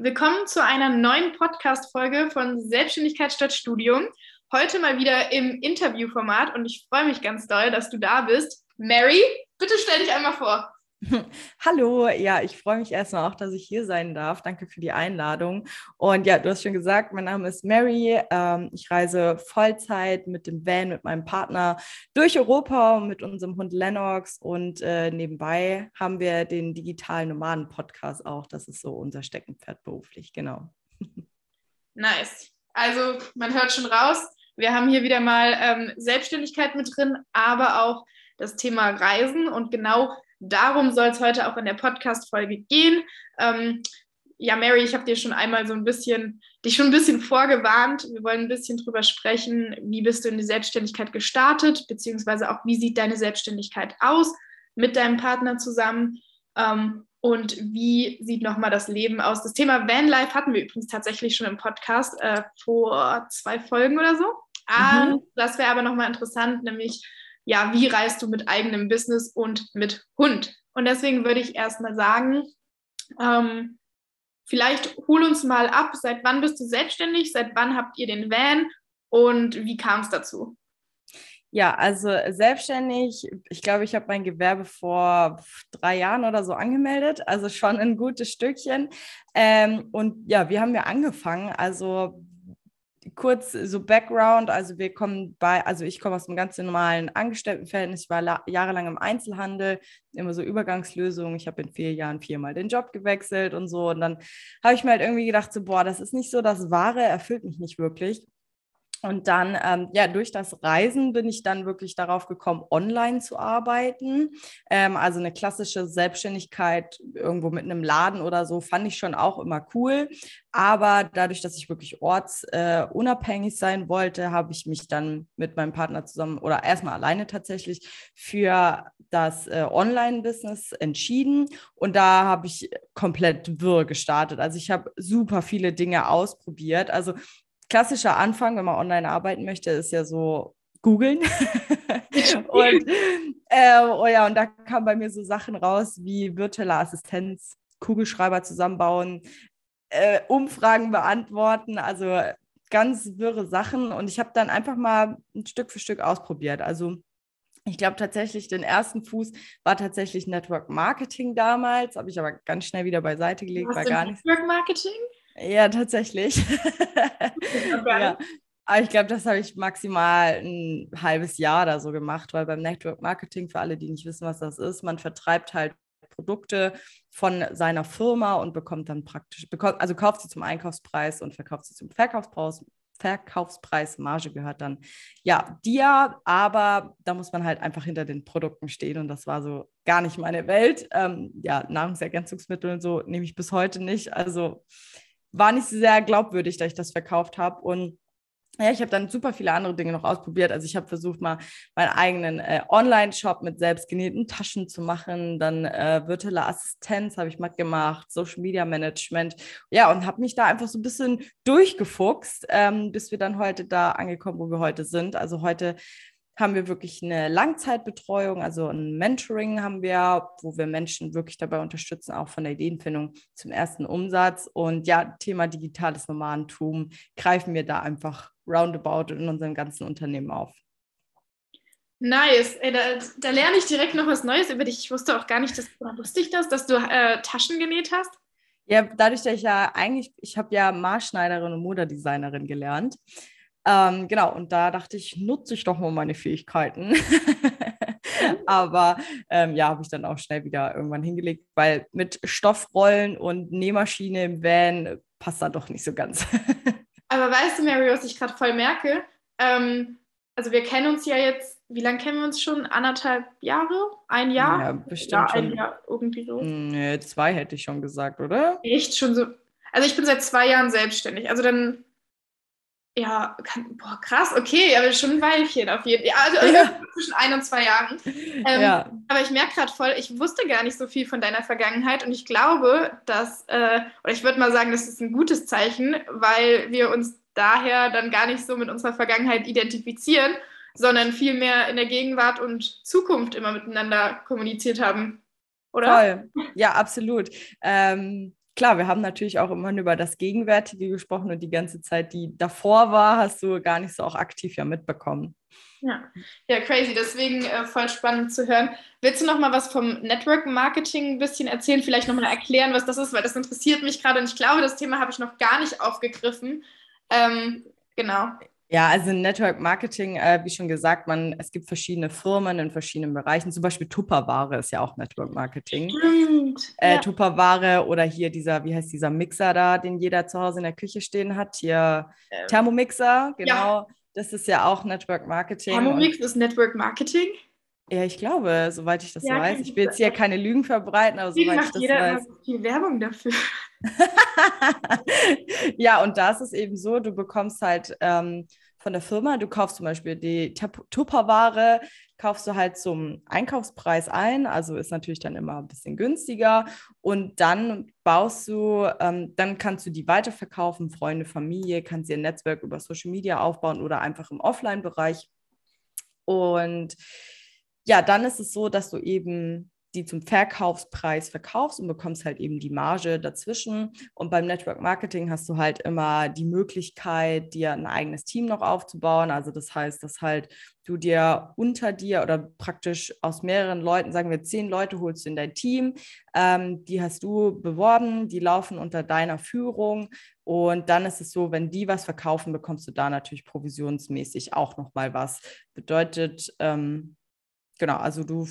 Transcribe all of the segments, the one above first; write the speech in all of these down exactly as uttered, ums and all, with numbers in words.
Willkommen zu einer neuen Podcast-Folge von Selbstständigkeit statt Studium. Heute mal wieder im Interviewformat und ich freue mich ganz doll, dass du da bist. Mary, bitte stell dich einmal vor. Hallo, ja, ich freue mich erstmal auch, dass ich hier sein darf. Danke für die Einladung. Und ja, du hast schon gesagt, mein Name ist Mary. Ähm, ich reise Vollzeit mit dem Van, mit meinem Partner durch Europa, mit unserem Hund Lennox. Und äh, nebenbei haben wir den Digitalen Nomaden Podcast auch. Das ist so unser Steckenpferd beruflich, genau. Nice. Also man hört schon raus, wir haben hier wieder mal ähm, Selbstständigkeit mit drin, aber auch das Thema Reisen und genau darum soll es heute auch in der Podcast-Folge gehen. Ähm, ja, Mary, ich habe dir schon einmal so ein bisschen, dich schon ein bisschen vorgewarnt. Wir wollen ein bisschen drüber sprechen, wie bist du in die Selbstständigkeit gestartet, beziehungsweise auch, wie sieht deine Selbstständigkeit aus mit deinem Partner zusammen ähm, und wie sieht nochmal das Leben aus. Das Thema Vanlife hatten wir übrigens tatsächlich schon im Podcast äh, vor zwei Folgen oder so. Mhm. Das wäre aber nochmal interessant, nämlich ja, wie reist du mit eigenem Business und mit Hund? Und deswegen würde ich erstmal sagen, ähm, vielleicht hol uns mal ab, seit wann bist du selbstständig, seit wann habt ihr den Van und wie kam es dazu? Ja, also selbstständig, ich glaube, ich habe mein Gewerbe vor drei Jahren oder so angemeldet, also schon ein gutes Stückchen. Ähm, und ja, wie haben wir angefangen? Also kurz so Background, also wir kommen bei, also ich komme aus einem ganz normalen Angestelltenverhältnis, ich war la- jahrelang im Einzelhandel, immer so Übergangslösungen, ich habe in vier Jahren viermal den Job gewechselt und so und dann habe ich mir halt irgendwie gedacht so, boah, das ist nicht so das Wahre, erfüllt mich nicht wirklich. Und dann, ähm, ja, durch das Reisen bin ich dann wirklich darauf gekommen, online zu arbeiten. Ähm, also eine klassische Selbstständigkeit irgendwo mit einem Laden oder so fand ich schon auch immer cool. Aber dadurch, dass ich wirklich ortsunabhängig äh, sein wollte, habe ich mich dann mit meinem Partner zusammen oder erstmal alleine tatsächlich für das äh, Online-Business entschieden. Und da habe ich komplett wirr gestartet. Also ich habe super viele Dinge ausprobiert. Also klassischer Anfang, wenn man online arbeiten möchte, ist ja so googeln. und, äh, oh ja, und da kamen bei mir so Sachen raus wie virtuelle Assistenz, Kugelschreiber zusammenbauen, äh, Umfragen beantworten, also ganz wirre Sachen. Und ich habe dann einfach mal Stück für Stück ausprobiert. Also ich glaube tatsächlich, den ersten Fuß war tatsächlich Network Marketing damals, habe ich aber ganz schnell wieder beiseite gelegt. Was war gar nichts. Network Marketing? Ja, tatsächlich. Okay. Ja. Aber ich glaube, das habe ich maximal ein halbes Jahr oder so gemacht, weil beim Network Marketing, für alle, die nicht wissen, was das ist, man vertreibt halt Produkte von seiner Firma und bekommt dann praktisch, bekommt, also kauft sie zum Einkaufspreis und verkauft sie zum Verkaufspreis. Verkaufspreis, Marge gehört dann ja dir, aber da muss man halt einfach hinter den Produkten stehen und das war so gar nicht meine Welt. Ähm, ja, Nahrungsergänzungsmittel und so nehme ich bis heute nicht, also war nicht sehr glaubwürdig, dass ich das verkauft habe und ja, ich habe dann super viele andere Dinge noch ausprobiert. Also ich habe versucht, mal meinen eigenen äh, Online-Shop mit selbstgenähten Taschen zu machen. Dann äh, virtuelle Assistenz habe ich mal gemacht, Social-Media-Management. Ja, und habe mich da einfach so ein bisschen durchgefuchst, ähm, bis wir dann heute da angekommen, wo wir heute sind. Also heute haben wir wirklich eine Langzeitbetreuung, also ein Mentoring haben wir, wo wir Menschen wirklich dabei unterstützen, auch von der Ideenfindung zum ersten Umsatz. Und ja, Thema digitales Nomadentum greifen wir da einfach roundabout in unserem ganzen Unternehmen auf. Nice, Ey, da, da lerne ich direkt noch was Neues über dich. Ich wusste auch gar nicht, dass, wusste ich das, dass du äh, Taschen genäht hast? Ja, dadurch, dass ich ja eigentlich, ich habe ja Maßschneiderin und Modedesignerin gelernt. Ähm, genau, und da dachte ich, nutze ich doch mal meine Fähigkeiten. Aber ähm, ja, habe ich dann auch schnell wieder irgendwann hingelegt, weil mit Stoffrollen und Nähmaschine im Van passt da doch nicht so ganz. Aber weißt du, Mary, was ich gerade voll merke? Ähm, also wir kennen uns ja jetzt, wie lange kennen wir uns schon? Anderthalb Jahre? Ein Jahr? Ja, bestimmt ja, ein schon. Jahr irgendwie so. Nee, zwei hätte ich schon gesagt, oder? Echt schon so. Also ich bin seit zwei Jahren selbstständig, also dann... Ja, kann, boah, krass, okay, aber schon ein Weilchen auf jeden Fall. Ja, also ja. Zwischen ein und zwei Jahren. Ähm, ja. Aber ich merke gerade voll, ich wusste gar nicht so viel von deiner Vergangenheit und ich glaube, dass, äh, oder ich würde mal sagen, das ist ein gutes Zeichen, weil wir uns daher dann gar nicht so mit unserer Vergangenheit identifizieren, sondern vielmehr in der Gegenwart und Zukunft immer miteinander kommuniziert haben, oder? Voll, ja, absolut. Ähm, klar, wir haben natürlich auch immerhin über das Gegenwärtige gesprochen und die ganze Zeit, die davor war, hast du gar nicht so auch aktiv ja mitbekommen. Ja, ja, crazy. Deswegen äh, voll spannend zu hören. Willst du noch mal was vom Network Marketing ein bisschen erzählen? Vielleicht noch mal erklären, was das ist, weil das interessiert mich gerade und ich glaube, das Thema habe ich noch gar nicht aufgegriffen. Ähm, genau. Ja, also Network Marketing, äh, wie schon gesagt, man, es gibt verschiedene Firmen in verschiedenen Bereichen, zum Beispiel Tupperware ist ja auch Network Marketing. Stimmt. Äh, ja. Tupperware oder hier dieser, wie heißt dieser Mixer da, den jeder zu Hause in der Küche stehen hat, hier ähm. Thermomixer, genau, ja. Das ist ja auch Network Marketing. Thermomix ist Network Marketing? Ja, ich glaube, soweit ich das ja, weiß. Ich will jetzt hier keine Lügen verbreiten, aber soweit ich das jeder weiß. Macht jeder viel Werbung dafür. Ja, und da ist es eben so, du bekommst halt ähm, von der Firma, du kaufst zum Beispiel die Tupperware, kaufst du halt zum Einkaufspreis ein, also ist natürlich dann immer ein bisschen günstiger und dann baust du, ähm, dann kannst du die weiterverkaufen, Freunde, Familie, kannst dir ein Netzwerk über Social Media aufbauen oder einfach im Offline-Bereich. Und ja, dann ist es so, dass du eben die zum Verkaufspreis verkaufst und bekommst halt eben die Marge dazwischen. Und beim Network Marketing hast du halt immer die Möglichkeit, dir ein eigenes Team noch aufzubauen. Also das heißt, dass halt du dir unter dir oder praktisch aus mehreren Leuten, sagen wir zehn Leute, holst du in dein Team. Ähm, die hast du beworben, die laufen unter deiner Führung. Und dann ist es so, wenn die was verkaufen, bekommst du da natürlich provisionsmäßig auch nochmal was. Bedeutet, ähm, genau, also du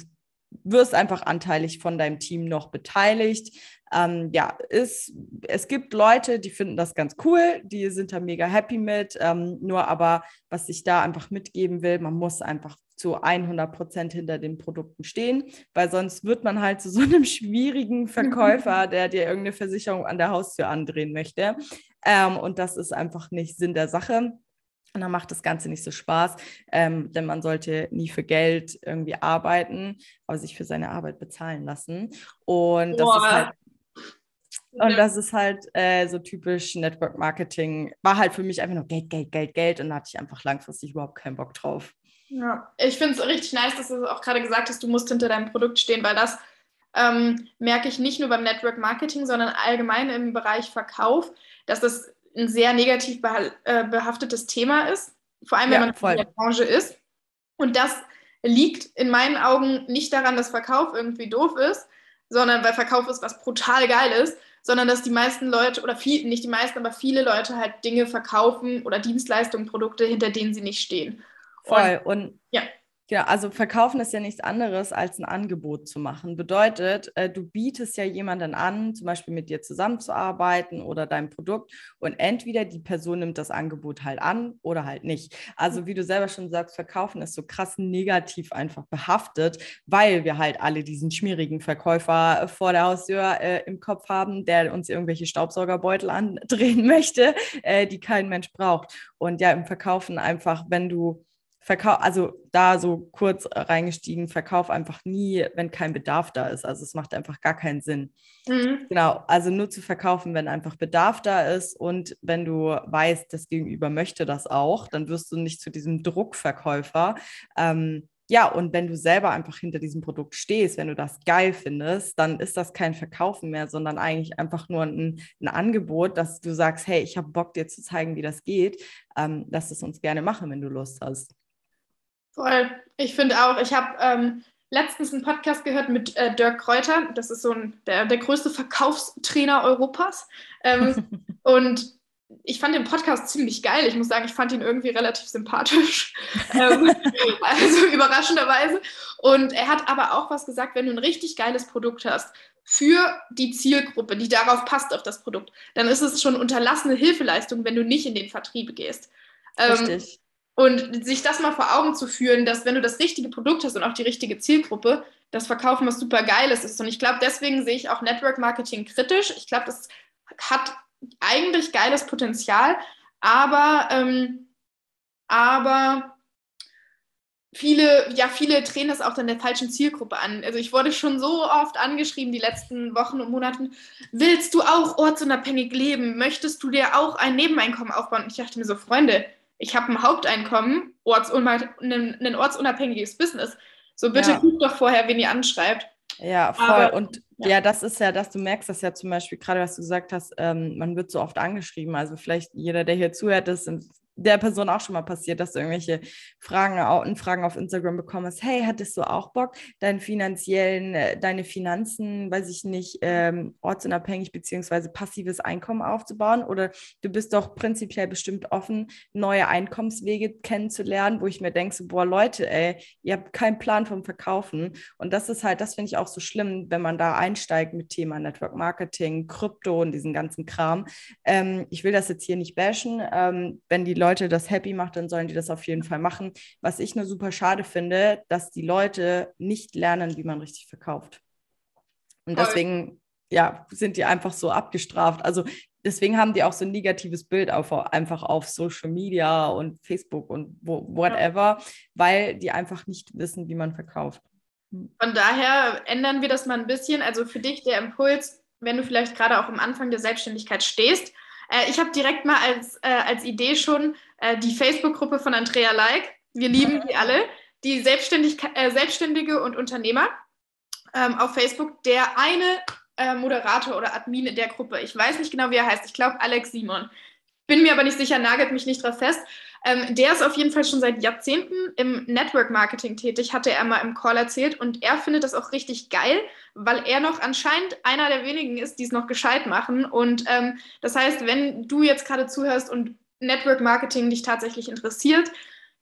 wirst einfach anteilig von deinem Team noch beteiligt. Ähm, ja, ist, es gibt Leute, die finden das ganz cool, die sind da mega happy mit, ähm, nur aber, was ich da einfach mitgeben will, man muss einfach zu hundert Prozent hinter den Produkten stehen, weil sonst wird man halt zu so einem schwierigen Verkäufer, der dir irgendeine Versicherung an der Haustür andrehen möchte. Ähm, und das ist einfach nicht Sinn der Sache. Und dann macht das Ganze nicht so Spaß, ähm, denn man sollte nie für Geld irgendwie arbeiten, aber sich für seine Arbeit bezahlen lassen. Und das Boah. ist halt, und das ist halt äh, so typisch Network Marketing. War halt für mich einfach nur Geld, Geld, Geld, Geld und da hatte ich einfach langfristig überhaupt keinen Bock drauf. Ja, ich finde es richtig nice, dass du auch gerade gesagt hast, du musst hinter deinem Produkt stehen, weil das ähm, merke ich nicht nur beim Network Marketing, sondern allgemein im Bereich Verkauf, dass das ein sehr negativ behaftetes Thema ist, vor allem, wenn ja, man voll. in der Branche ist. Und das liegt in meinen Augen nicht daran, dass Verkauf irgendwie doof ist, sondern weil Verkauf ist, was brutal geil ist, sondern dass die meisten Leute, oder viel, nicht die meisten, aber viele Leute halt Dinge verkaufen oder Dienstleistungen, Produkte, hinter denen sie nicht stehen. Voll. Und, und ja. Ja, also verkaufen ist ja nichts anderes, als ein Angebot zu machen. Bedeutet, du bietest ja jemanden an, zum Beispiel mit dir zusammenzuarbeiten oder dein Produkt und entweder die Person nimmt das Angebot halt an oder halt nicht. Also wie du selber schon sagst, verkaufen ist so krass negativ einfach behaftet, weil wir halt alle diesen schmierigen Verkäufer vor der Haustür äh, im Kopf haben, der uns irgendwelche Staubsaugerbeutel andrehen möchte, äh, die kein Mensch braucht. Und ja, im Verkaufen einfach, wenn du Verkauf, also da so kurz reingestiegen, Verkauf einfach nie, wenn kein Bedarf da ist. Also es macht einfach gar keinen Sinn. Mhm. Genau, also nur zu verkaufen, wenn einfach Bedarf da ist und wenn du weißt, das Gegenüber möchte das auch, dann wirst du nicht zu diesem Druckverkäufer. Ähm, ja, und wenn du selber einfach hinter diesem Produkt stehst, wenn du das geil findest, dann ist das kein Verkaufen mehr, sondern eigentlich einfach nur ein, ein Angebot, dass du sagst, hey, ich habe Bock, dir zu zeigen, wie das geht. Ähm, lass es uns gerne machen, wenn du Lust hast. Voll. Ich finde auch, ich habe ähm, letztens einen Podcast gehört mit äh, Dirk Kräuter, das ist so ein, der, der größte Verkaufstrainer Europas ähm, und ich fand den Podcast ziemlich geil, ich muss sagen, ich fand ihn irgendwie relativ sympathisch, ähm, also überraschenderweise und er hat aber auch was gesagt, wenn du ein richtig geiles Produkt hast, für die Zielgruppe, die darauf passt auf das Produkt, dann ist es schon unterlassene Hilfeleistung, wenn du nicht in den Vertrieb gehst. Ähm, richtig. Und sich das mal vor Augen zu führen, dass wenn du das richtige Produkt hast und auch die richtige Zielgruppe, das Verkaufen was super Geiles ist. Und ich glaube, deswegen sehe ich auch Network Marketing kritisch. Ich glaube, das hat eigentlich geiles Potenzial, aber, ähm, aber viele, ja, viele drehen das auch dann der falschen Zielgruppe an. Also ich wurde schon so oft angeschrieben die letzten Wochen und Monaten, willst du auch ortsunabhängig leben? Möchtest du dir auch ein Nebeneinkommen aufbauen? Und ich dachte mir so, Freunde, ich habe ein Haupteinkommen, ein ortsunabhängiges Business. So bitte guckt ja. doch vorher, wen ihr anschreibt. Ja, voll. Aber, und Ja. ja, das ist ja das, du merkst das ja zum Beispiel gerade, was du gesagt hast, ähm, man wird so oft angeschrieben, also vielleicht jeder, der hier zuhört, ist in der Person auch schon mal passiert, dass du irgendwelche Fragen, Anfragen auf Instagram bekommen hast, hey, hattest du auch Bock, deinen finanziellen, deine Finanzen, weiß ich nicht, ähm, ortsunabhängig beziehungsweise passives Einkommen aufzubauen, oder du bist doch prinzipiell bestimmt offen, neue Einkommenswege kennenzulernen, wo ich mir denke, so, boah, Leute, ey, ihr habt keinen Plan vom Verkaufen, und das ist halt, das finde ich auch so schlimm, wenn man da einsteigt mit Thema Network Marketing, Krypto und diesen ganzen Kram. Ähm, ich will das jetzt hier nicht bashen, ähm, wenn die Leute das happy macht, dann sollen die das auf jeden Fall machen. Was ich nur super schade finde, dass die Leute nicht lernen, wie man richtig verkauft. Und Voll. deswegen ja, sind die einfach so abgestraft. Also deswegen haben die auch so ein negatives Bild auf, einfach auf Social Media und Facebook und wo, whatever, ja. weil die einfach nicht wissen, wie man verkauft. Von daher ändern wir das mal ein bisschen. Also für dich der Impuls, wenn du vielleicht gerade auch am Anfang der Selbstständigkeit stehst, ich habe direkt mal als, äh, als Idee schon äh, die Facebook-Gruppe von Andrea Leick. Wir lieben die alle. Die Selbstständig- äh, Selbstständige und Unternehmer ähm, auf Facebook. Der eine äh, Moderator oder Admin der Gruppe, ich weiß nicht genau, wie er heißt. Ich glaube, Alex Simon. Bin mir aber nicht sicher, nagelt mich nicht drauf fest. Ähm, der ist auf jeden Fall schon seit Jahrzehnten im Network-Marketing tätig, hatte er mal im Call erzählt. Und er findet das auch richtig geil, weil er noch anscheinend einer der wenigen ist, die es noch gescheit machen. Und ähm, das heißt, wenn du jetzt gerade zuhörst und Network-Marketing dich tatsächlich interessiert,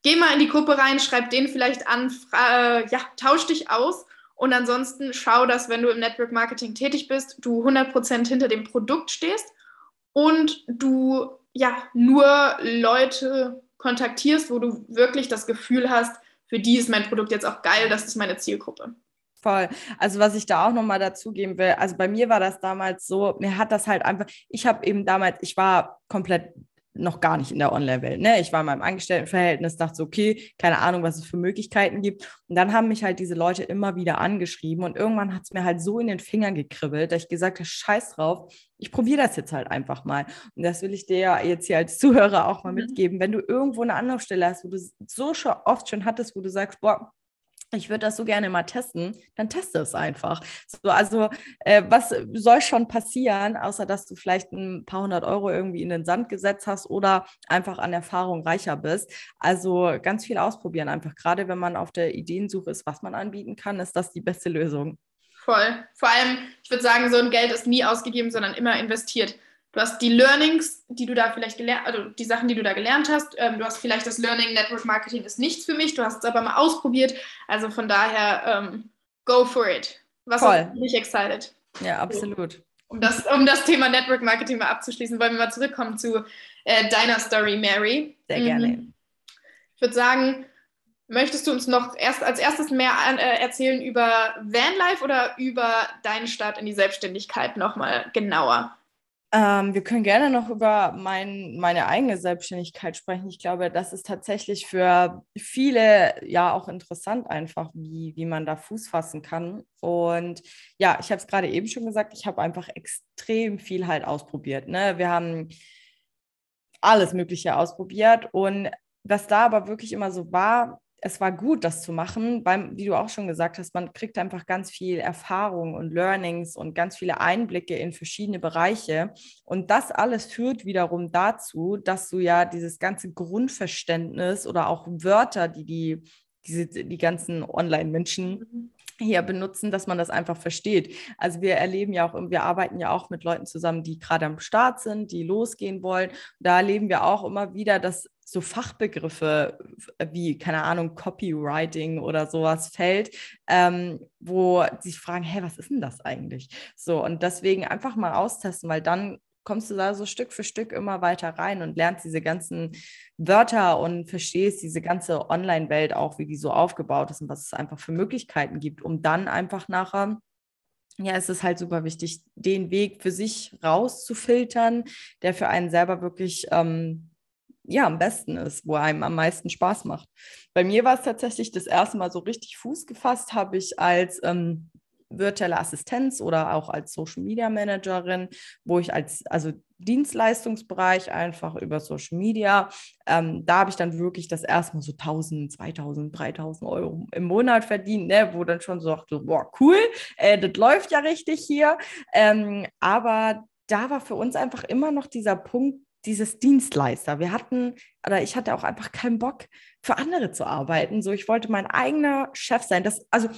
geh mal in die Gruppe rein, schreib den vielleicht an, fra- äh, ja, tausch dich aus. Und ansonsten schau, dass, wenn du im Network-Marketing tätig bist, du hundert Prozent hinter dem Produkt stehst und du... ja, nur Leute kontaktierst, wo du wirklich das Gefühl hast, für die ist mein Produkt jetzt auch geil, das ist meine Zielgruppe. Voll. Also was ich da auch nochmal dazugeben will, also bei mir war das damals so, mir hat das halt einfach, ich habe eben damals, ich war komplett noch gar nicht in der Online-Welt, ne? Ich war in meinem Angestelltenverhältnis, dachte so, okay, keine Ahnung, was es für Möglichkeiten gibt. Und dann haben mich halt diese Leute immer wieder angeschrieben und irgendwann hat es mir halt so in den Fingern gekribbelt, dass ich gesagt habe, scheiß drauf, ich probiere das jetzt halt einfach mal. Und das will ich dir jetzt hier als Zuhörer auch mal mhm. mitgeben. Wenn du irgendwo eine Anlaufstelle hast, wo du so schon oft schon hattest, wo du sagst, boah, ich würde das so gerne mal testen, dann teste es einfach. So, also äh, was soll schon passieren, außer dass du vielleicht ein paar hundert Euro irgendwie in den Sand gesetzt hast oder einfach an Erfahrung reicher bist. Also ganz viel ausprobieren einfach. Gerade wenn man auf der Ideensuche ist, was man anbieten kann, ist das die beste Lösung. Voll. Vor allem, ich würde sagen, so ein Geld ist nie ausgegeben, sondern immer investiert. Du hast die Learnings, die du da vielleicht gelernt, also die Sachen, die du da gelernt hast. Ähm, du hast vielleicht das Learning, Network Marketing ist nichts für mich. Du hast es aber mal ausprobiert. Also von daher, ähm, go for it. Was hat mich excited? Ja, absolut. So, um, das, um das Thema Network Marketing mal abzuschließen, wollen wir mal zurückkommen zu äh, deiner Story, Mary. Sehr gerne. Mhm. Ich würde sagen, möchtest du uns noch erst als erstes mehr an, äh, erzählen über Vanlife oder über deinen Start in die Selbstständigkeit nochmal genauer? Ähm, wir können gerne noch über mein, meine eigene Selbstständigkeit sprechen. Ich glaube, das ist tatsächlich für viele ja auch interessant einfach, wie, wie man da Fuß fassen kann. Und ja, ich habe es gerade eben schon gesagt, ich habe einfach extrem viel halt ausprobiert. Ne? Wir haben alles Mögliche ausprobiert. Und was da aber wirklich immer so war, es war gut, das zu machen, weil, wie du auch schon gesagt hast, man kriegt einfach ganz viel Erfahrung und Learnings und ganz viele Einblicke in verschiedene Bereiche. Und das alles führt wiederum dazu, dass du ja dieses ganze Grundverständnis oder auch Wörter, die die, diese, die ganzen Online-Menschen hier benutzen, dass man das einfach versteht. Also wir erleben ja auch, wir arbeiten ja auch mit Leuten zusammen, die gerade am Start sind, die losgehen wollen. Da erleben wir auch immer wieder, dass so Fachbegriffe wie, keine Ahnung, Copywriting oder sowas fällt, ähm, wo sie fragen, hey, was ist denn das eigentlich? So, und deswegen einfach mal austesten, weil dann kommst du da so Stück für Stück immer weiter rein und lernst diese ganzen Wörter und verstehst diese ganze Online-Welt auch, wie die so aufgebaut ist und was es einfach für Möglichkeiten gibt, um dann einfach nachher, ja, es ist halt super wichtig, den Weg für sich rauszufiltern, der für einen selber wirklich, ähm, ja, am besten ist, wo einem am meisten Spaß macht. Bei mir war es tatsächlich das erste Mal so richtig Fuß gefasst, habe ich als ähm, virtuelle Assistenz oder auch als Social Media Managerin, wo ich als, also Dienstleistungsbereich einfach über Social Media, ähm, da habe ich dann wirklich das erstmal so tausend, zweitausend, dreitausend Euro im Monat verdient, ne, wo dann schon so, so boah, cool, äh, das läuft ja richtig hier, ähm, aber da war für uns einfach immer noch dieser Punkt, dieses Dienstleister. Wir hatten, oder ich hatte auch einfach keinen Bock, für andere zu arbeiten, so ich wollte mein eigener Chef sein, das, also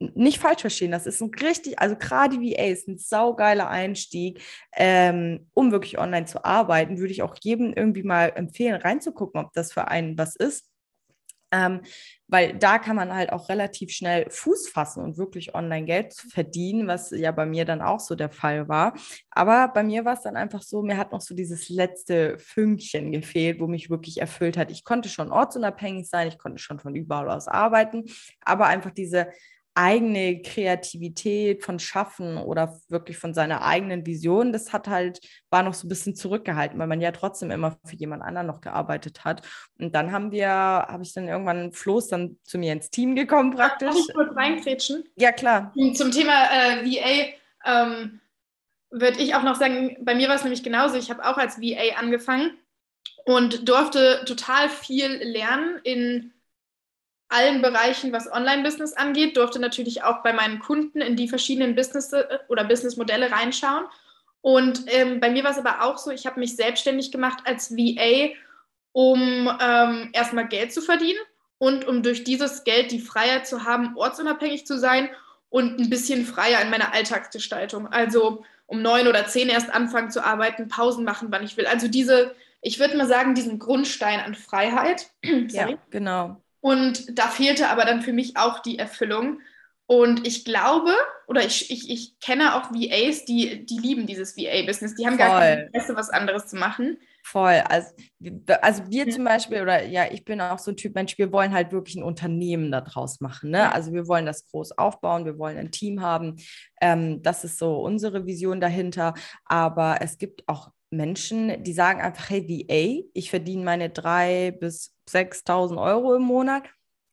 nicht falsch verstehen, das ist ein richtig, also gerade V A ist ein saugeiler Einstieg, ähm, um wirklich online zu arbeiten, würde ich auch jedem irgendwie mal empfehlen, reinzugucken, ob das für einen was ist, ähm, weil da kann man halt auch relativ schnell Fuß fassen und wirklich online Geld verdienen, was ja bei mir dann auch so der Fall war, aber bei mir war es dann einfach so, mir hat noch so dieses letzte Fünkchen gefehlt, wo mich wirklich erfüllt hat, ich konnte schon ortsunabhängig sein, ich konnte schon von überall aus arbeiten, aber einfach diese eigene Kreativität von Schaffen oder wirklich von seiner eigenen Vision, das hat halt, war noch so ein bisschen zurückgehalten, weil man ja trotzdem immer für jemand anderen noch gearbeitet hat. Und dann haben wir, habe ich dann irgendwann, Flo ist dann zu mir ins Team gekommen praktisch. Kann ich kurz reingrätschen? Ja, klar. Und zum Thema äh, V A ähm, würde ich auch noch sagen, bei mir war es nämlich genauso, ich habe auch als V A angefangen und durfte total viel lernen in allen Bereichen, was Online-Business angeht, durfte natürlich auch bei meinen Kunden in die verschiedenen Business- oder Businessmodelle reinschauen. Und ähm, bei mir war es aber auch so, ich habe mich selbstständig gemacht als V A, um ähm, erstmal Geld zu verdienen und um durch dieses Geld die Freiheit zu haben, ortsunabhängig zu sein und ein bisschen freier in meiner Alltagsgestaltung. Also um neun oder zehn erst anfangen zu arbeiten, Pausen machen, wann ich will. Also diese, ich würde mal sagen, diesen Grundstein an Freiheit. Sorry. Ja, genau. Und da fehlte aber dann für mich auch die Erfüllung. Und ich glaube, oder ich, ich, ich kenne auch V As, die, die lieben dieses V A-Business. Die haben Voll. Gar kein Interesse, was anderes zu machen. Voll. Also, also wir zum Beispiel, oder ja, ich bin auch so ein Typ Mensch, wir wollen halt wirklich ein Unternehmen daraus machen. Ne? Also wir wollen das groß aufbauen, wir wollen ein Team haben. Ähm, das ist so unsere Vision dahinter. Aber es gibt auch Menschen, die sagen einfach, hey, V A, ich verdiene meine dreitausend bis sechstausend Euro im Monat,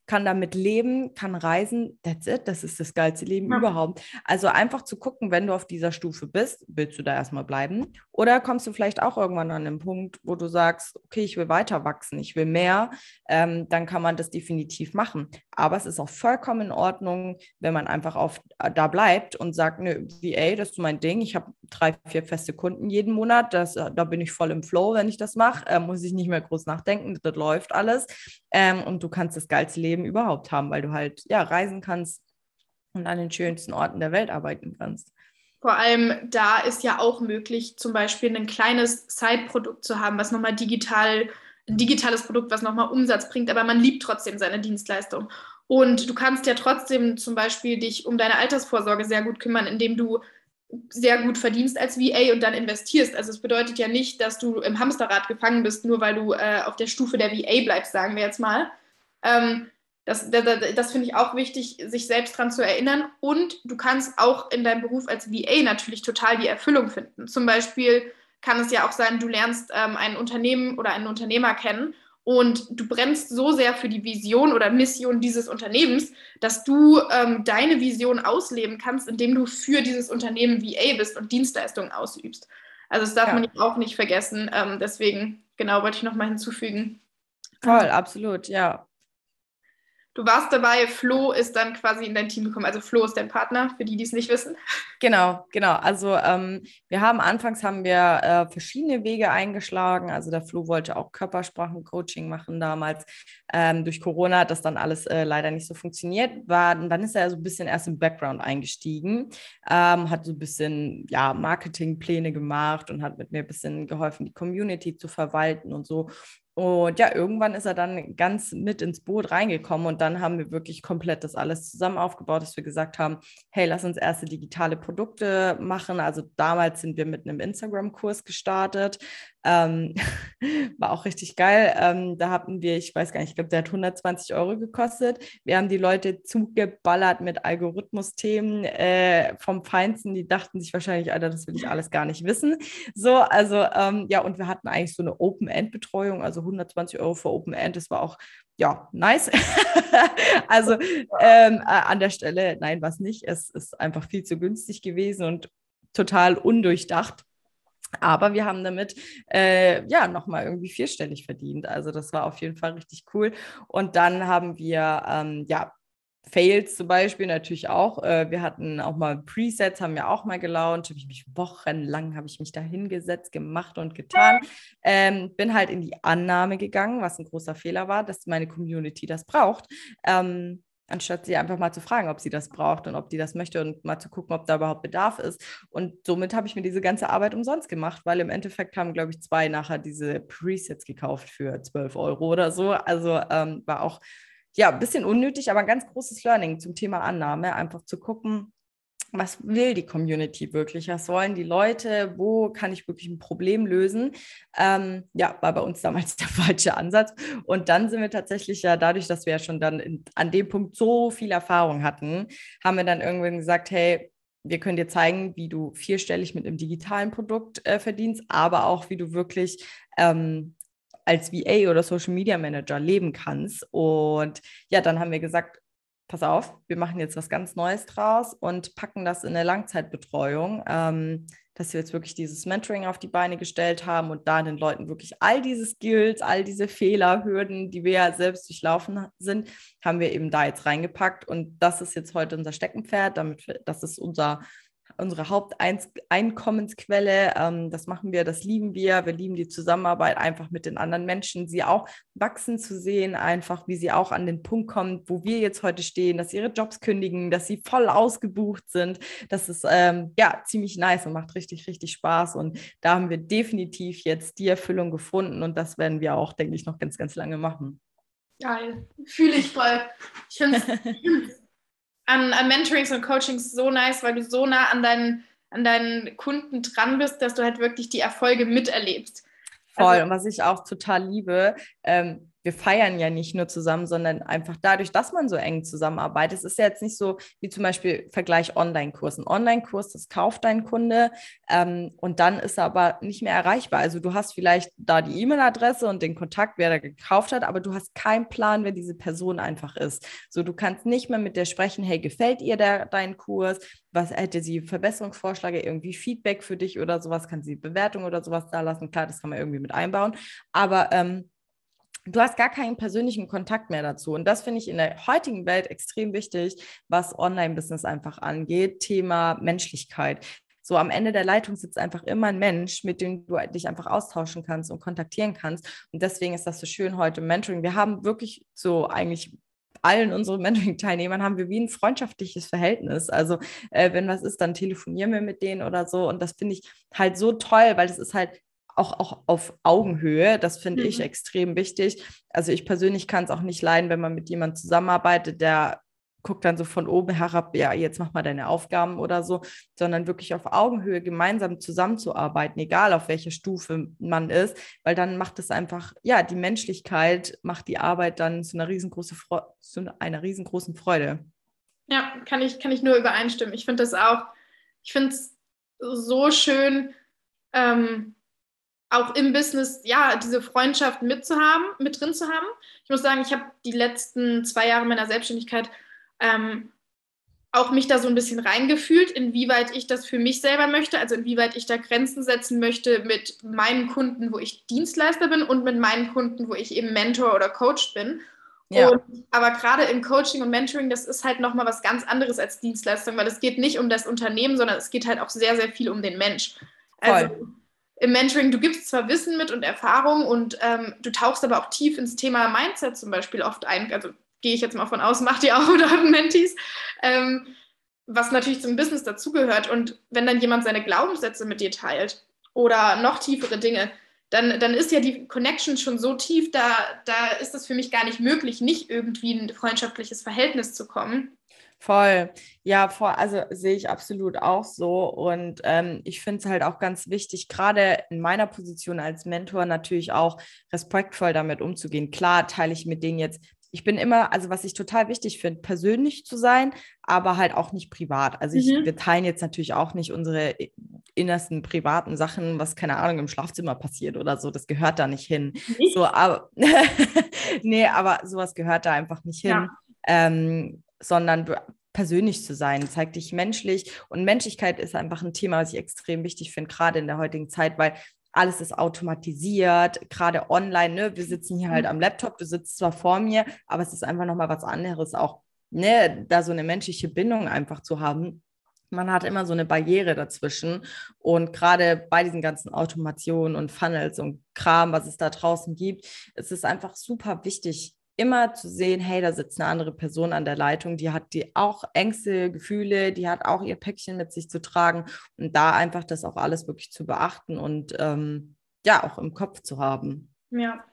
kann damit leben, kann reisen, that's it, das ist das geilste Leben ja. überhaupt. Also einfach zu gucken, wenn du auf dieser Stufe bist, willst du da erstmal bleiben oder kommst du vielleicht auch irgendwann an den Punkt, wo du sagst, okay, ich will weiter wachsen, ich will mehr, ähm, dann kann man das definitiv machen. Aber es ist auch vollkommen in Ordnung, wenn man einfach auf, äh, da bleibt und sagt, ne, V A, das ist mein Ding, ich habe drei, vier feste Kunden jeden Monat, das, äh, da bin ich voll im Flow, wenn ich das mache, äh, muss ich nicht mehr groß nachdenken, das läuft alles ähm, und du kannst das geilste Leben überhaupt haben, weil du halt ja reisen kannst und an den schönsten Orten der Welt arbeiten kannst. Vor allem da ist ja auch möglich, zum Beispiel ein kleines Side-Produkt zu haben, was nochmal digital, ein digitales Produkt, was nochmal Umsatz bringt, aber man liebt trotzdem seine Dienstleistung. Und du kannst ja trotzdem zum Beispiel dich um deine Altersvorsorge sehr gut kümmern, indem du sehr gut verdienst als V A und dann investierst. Also es bedeutet ja nicht, dass du im Hamsterrad gefangen bist, nur weil du äh, auf der Stufe der V A bleibst, sagen wir jetzt mal. Ähm, Das, das, das finde ich auch wichtig, sich selbst dran zu erinnern. Und du kannst auch in deinem Beruf als V A natürlich total die Erfüllung finden. Zum Beispiel kann es ja auch sein, du lernst ähm, ein Unternehmen oder einen Unternehmer kennen und du brennst so sehr für die Vision oder Mission dieses Unternehmens, dass du ähm, deine Vision ausleben kannst, indem du für dieses Unternehmen V A bist und Dienstleistungen ausübst. Also das darf ja. man auch nicht vergessen. Ähm, deswegen, genau, wollte ich nochmal hinzufügen. Voll, absolut, ja. Du warst dabei, Flo ist dann quasi in dein Team gekommen. Also Flo ist dein Partner, für die, die es nicht wissen. Genau, genau. Also ähm, wir haben anfangs haben wir äh, verschiedene Wege eingeschlagen. Also der Flo wollte auch Körpersprachencoaching machen damals. Ähm, durch Corona hat das dann alles äh, leider nicht so funktioniert. War, dann ist er so ein bisschen erst im Background eingestiegen, ähm, hat so ein bisschen ja, Marketingpläne gemacht und hat mit mir ein bisschen geholfen, die Community zu verwalten und so. Und ja, irgendwann ist er dann ganz mit ins Boot reingekommen und dann haben wir wirklich komplett das alles zusammen aufgebaut, dass wir gesagt haben, hey, lass uns erste digitale Produkte machen. Also damals sind wir mit einem Instagram-Kurs gestartet, Ähm, war auch richtig geil. Ähm, da hatten wir, ich weiß gar nicht, ich glaube, der hat hundertzwanzig Euro gekostet. Wir haben die Leute zugeballert mit Algorithmus-Themen äh, vom Feinsten. Die dachten sich wahrscheinlich, Alter, das will ich alles gar nicht wissen. So, also ähm, ja, und wir hatten eigentlich so eine Open-End-Betreuung, also hundertzwanzig Euro für Open-End. Das war auch, ja, nice. Also ähm, äh, an der Stelle, nein, was nicht. Es ist einfach viel zu günstig gewesen und total undurchdacht. Aber wir haben damit äh, ja nochmal irgendwie vierstellig verdient. Also das war auf jeden Fall richtig cool. Und dann haben wir ähm, ja Fails zum Beispiel natürlich auch. Äh, wir hatten auch mal Presets, haben wir auch mal gelauncht. Habe ich mich wochenlang habe ich mich da hingesetzt, gemacht und getan. Ähm, bin halt in die Annahme gegangen, was ein großer Fehler war, dass meine Community das braucht. Ähm, anstatt sie einfach mal zu fragen, ob sie das braucht und ob die das möchte und mal zu gucken, ob da überhaupt Bedarf ist. Und somit habe ich mir diese ganze Arbeit umsonst gemacht, weil im Endeffekt haben, glaube ich, zwei nachher diese Presets gekauft für zwölf Euro oder so. Also ähm, war auch ja ein bisschen unnötig, aber ein ganz großes Learning zum Thema Annahme, einfach zu gucken, was will die Community wirklich, was wollen die Leute, wo kann ich wirklich ein Problem lösen? Ähm, ja, war bei uns damals der falsche Ansatz. Und dann sind wir tatsächlich ja dadurch, dass wir ja schon dann in, an dem Punkt so viel Erfahrung hatten, haben wir dann irgendwann gesagt, hey, wir können dir zeigen, wie du vierstellig mit einem digitalen Produkt äh, verdienst, aber auch, wie du wirklich ähm, als V A oder Social Media Manager leben kannst. Und ja, dann haben wir gesagt, pass auf, wir machen jetzt was ganz Neues draus und packen das in eine Langzeitbetreuung, ähm, dass wir jetzt wirklich dieses Mentoring auf die Beine gestellt haben und da den Leuten wirklich all diese Skills, all diese Fehler, Hürden, die wir ja selbst durchlaufen sind, haben wir eben da jetzt reingepackt. Und das ist jetzt heute unser Steckenpferd, damit wir, das ist unser, unsere Haupteinkommensquelle. Ähm, das machen wir, das lieben wir. Wir lieben die Zusammenarbeit einfach mit den anderen Menschen, sie auch wachsen zu sehen, einfach wie sie auch an den Punkt kommen, wo wir jetzt heute stehen, dass sie ihre Jobs kündigen, dass sie voll ausgebucht sind. Das ist ähm, ja ziemlich nice und macht richtig, richtig Spaß. Und da haben wir definitiv jetzt die Erfüllung gefunden und das werden wir auch, denke ich, noch ganz, ganz lange machen. Geil, fühle ich voll. Ich finde es An, an Mentorings und Coachings so nice, weil du so nah an deinen, an deinen Kunden dran bist, dass du halt wirklich die Erfolge miterlebst. Voll, also, und was ich auch total liebe, ähm, wir feiern ja nicht nur zusammen, sondern einfach dadurch, dass man so eng zusammenarbeitet. Es ist ja jetzt nicht so, wie zum Beispiel Vergleich Online-Kurs. Ein Online-Kurs, das kauft dein Kunde ähm, und dann ist er aber nicht mehr erreichbar. Also du hast vielleicht da die E-Mail-Adresse und den Kontakt, wer da gekauft hat, aber du hast keinen Plan, wer diese Person einfach ist. So, du kannst nicht mehr mit der sprechen, hey, gefällt ihr der, dein Kurs? Was hätte sie Verbesserungsvorschläge, irgendwie Feedback für dich oder sowas? Kann sie Bewertung oder sowas da lassen? Klar, das kann man irgendwie mit einbauen, aber ähm, du hast gar keinen persönlichen Kontakt mehr dazu. Und das finde ich in der heutigen Welt extrem wichtig, was Online-Business einfach angeht, Thema Menschlichkeit. So am Ende der Leitung sitzt einfach immer ein Mensch, mit dem du dich einfach austauschen kannst und kontaktieren kannst. Und deswegen ist das so schön heute im Mentoring. Wir haben wirklich so eigentlich allen unseren Mentoring-Teilnehmern haben wir wie ein freundschaftliches Verhältnis. Also äh, wenn was ist, dann telefonieren wir mit denen oder so. Und das finde ich halt so toll, weil es ist halt Auch, auch auf Augenhöhe, das finde mhm. ich extrem wichtig. Also ich persönlich kann es auch nicht leiden, wenn man mit jemandem zusammenarbeitet, der guckt dann so von oben herab, ja, jetzt mach mal deine Aufgaben oder so, sondern wirklich auf Augenhöhe gemeinsam zusammenzuarbeiten, egal auf welcher Stufe man ist, weil dann macht es einfach, ja, die Menschlichkeit macht die Arbeit dann zu einer riesengroßen, Fre- zu einer riesengroßen Freude. Ja, kann ich, kann ich nur übereinstimmen. Ich finde das auch, ich finde es so schön, ähm, auch im Business, ja, diese Freundschaft mitzuhaben, mit drin zu haben. Ich muss sagen, ich habe die letzten zwei Jahre meiner Selbstständigkeit ähm, auch mich da so ein bisschen reingefühlt, inwieweit ich das für mich selber möchte, also inwieweit ich da Grenzen setzen möchte mit meinen Kunden, wo ich Dienstleister bin und mit meinen Kunden, wo ich eben Mentor oder Coach bin. Ja. Und, aber gerade im Coaching und Mentoring, das ist halt nochmal was ganz anderes als Dienstleistung, weil es geht nicht um das Unternehmen, sondern es geht halt auch sehr, sehr viel um den Mensch. Also, voll. Im Mentoring, du gibst zwar Wissen mit und Erfahrung und ähm, du tauchst aber auch tief ins Thema Mindset zum Beispiel oft ein, also gehe ich jetzt mal von aus, macht ihr auch oder Mentees, ähm, was natürlich zum Business dazugehört. Und wenn dann jemand seine Glaubenssätze mit dir teilt oder noch tiefere Dinge, dann, dann ist ja die Connection schon so tief, da, da ist es für mich gar nicht möglich, nicht irgendwie in ein freundschaftliches Verhältnis zu kommen. Voll, ja, voll, also sehe ich absolut auch so und ähm, ich finde es halt auch ganz wichtig, gerade in meiner Position als Mentor natürlich auch respektvoll damit umzugehen. Klar teile ich mit denen jetzt, ich bin immer, also was ich total wichtig finde, persönlich zu sein, aber halt auch nicht privat. Also ich, mhm. wir teilen jetzt natürlich auch nicht unsere innersten privaten Sachen, was, keine Ahnung, im Schlafzimmer passiert oder so, das gehört da nicht hin. Nicht? So, aber, nee, aber sowas gehört da einfach nicht hin. Ja. Ähm, sondern persönlich zu sein, zeig dich menschlich. Und Menschlichkeit ist einfach ein Thema, was ich extrem wichtig finde, gerade in der heutigen Zeit, weil alles ist automatisiert, gerade online, ne? Wir sitzen hier halt am Laptop, du sitzt zwar vor mir, aber es ist einfach nochmal was anderes auch, ne? Da so eine menschliche Bindung einfach zu haben. Man hat immer so eine Barriere dazwischen und gerade bei diesen ganzen Automationen und Funnels und Kram, was es da draußen gibt, es ist einfach super wichtig, immer zu sehen, hey, da sitzt eine andere Person an der Leitung, die hat die auch Ängste, Gefühle, die hat auch ihr Päckchen mit sich zu tragen und da einfach das auch alles wirklich zu beachten und ähm, ja, auch im Kopf zu haben. Ja,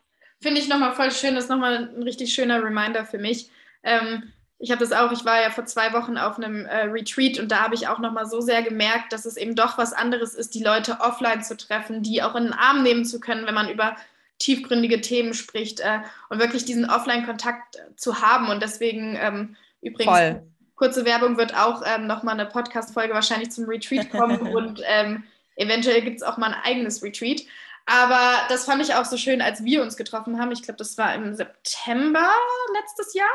finde ich nochmal voll schön, das ist nochmal ein richtig schöner Reminder für mich. Ähm, ich habe das auch, ich war ja vor zwei Wochen auf einem äh, Retreat und da habe ich auch nochmal so sehr gemerkt, dass es eben doch was anderes ist, die Leute offline zu treffen, die auch in den Arm nehmen zu können, wenn man über tiefgründige Themen spricht äh, und wirklich diesen Offline-Kontakt zu haben. Und deswegen ähm, übrigens, Voll. kurze Werbung, wird auch ähm, nochmal eine Podcast-Folge wahrscheinlich zum Retreat kommen und ähm, eventuell gibt es auch mal ein eigenes Retreat. Aber das fand ich auch so schön, als wir uns getroffen haben. Ich glaube, das war im September letztes Jahr.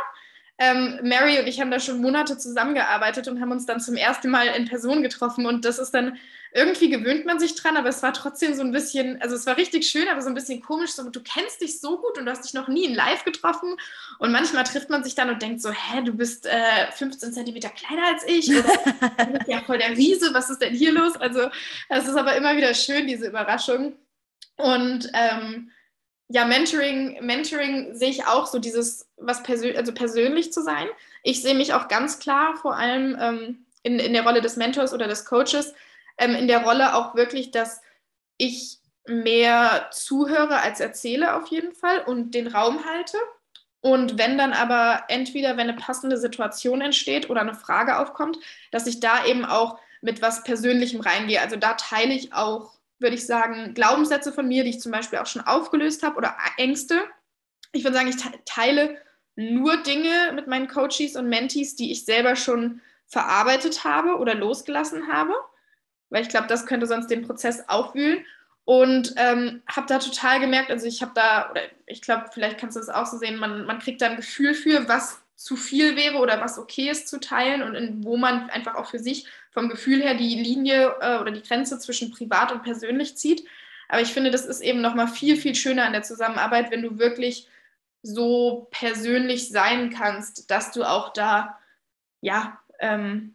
Ähm, Mary und ich haben da schon Monate zusammengearbeitet und haben uns dann zum ersten Mal in Person getroffen und das ist dann, irgendwie gewöhnt man sich dran, aber es war trotzdem so ein bisschen, also es war richtig schön, aber so ein bisschen komisch, so du kennst dich so gut und du hast dich noch nie in live getroffen und manchmal trifft man sich dann und denkt so, hä, du bist äh, fünfzehn Zentimeter kleiner als ich oder du bist ja voll der Riese, was ist denn hier los? Also es ist aber immer wieder schön, diese Überraschung und ähm, ja, Mentoring, Mentoring sehe ich auch so dieses, was persö- also persönlich zu sein. Ich sehe mich auch ganz klar, vor allem ähm, in, in der Rolle des Mentors oder des Coaches, ähm, in der Rolle auch wirklich, dass ich mehr zuhöre als erzähle auf jeden Fall und den Raum halte. Und wenn dann aber entweder, wenn eine passende Situation entsteht oder eine Frage aufkommt, dass ich da eben auch mit was Persönlichem reingehe. Also da teile ich auch, würde ich sagen, Glaubenssätze von mir, die ich zum Beispiel auch schon aufgelöst habe oder Ängste. Ich würde sagen, ich teile nur Dinge mit meinen Coaches und Mentees, die ich selber schon verarbeitet habe oder losgelassen habe, weil ich glaube, das könnte sonst den Prozess aufwühlen und ähm, habe da total gemerkt, also ich habe da, oder ich glaube, vielleicht kannst du das auch so sehen, man, man kriegt da ein Gefühl für, was zu viel wäre oder was okay ist zu teilen und in, wo man einfach auch für sich vom Gefühl her die Linie äh, oder die Grenze zwischen privat und persönlich zieht. Aber ich finde, das ist eben nochmal viel, viel schöner an der Zusammenarbeit, wenn du wirklich so persönlich sein kannst, dass du auch da ja ähm,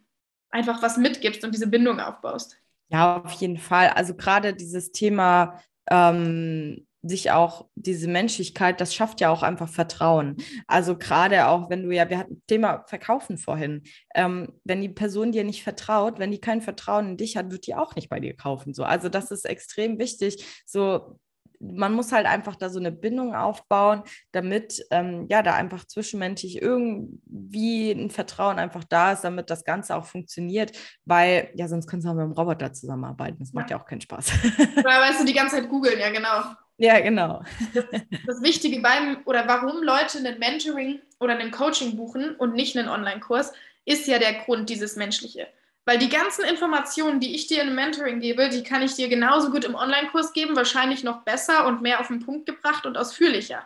einfach was mitgibst und diese Bindung aufbaust. Ja, auf jeden Fall. Also gerade dieses Thema ähm sich auch diese Menschlichkeit, das schafft ja auch einfach Vertrauen. Also gerade auch, wenn du ja, wir hatten Thema Verkaufen vorhin, ähm, wenn die Person dir nicht vertraut, wenn die kein Vertrauen in dich hat, wird die auch nicht bei dir kaufen. So. Also das ist extrem wichtig. So, man muss halt einfach da so eine Bindung aufbauen, damit ähm, ja da einfach zwischenmenschlich irgendwie ein Vertrauen einfach da ist, damit das Ganze auch funktioniert, weil ja sonst kannst du auch mit einem Roboter zusammenarbeiten. Das macht ja, ja auch keinen Spaß. Weil, weißt du, die ganze Zeit googeln, ja genau. Ja, genau. Das, das Wichtige beim, oder warum Leute einen Mentoring oder einen Coaching buchen und nicht einen Online-Kurs, ist ja der Grund, dieses Menschliche. Weil die ganzen Informationen, die ich dir in einem Mentoring gebe, die kann ich dir genauso gut im Online-Kurs geben, wahrscheinlich noch besser und mehr auf den Punkt gebracht und ausführlicher.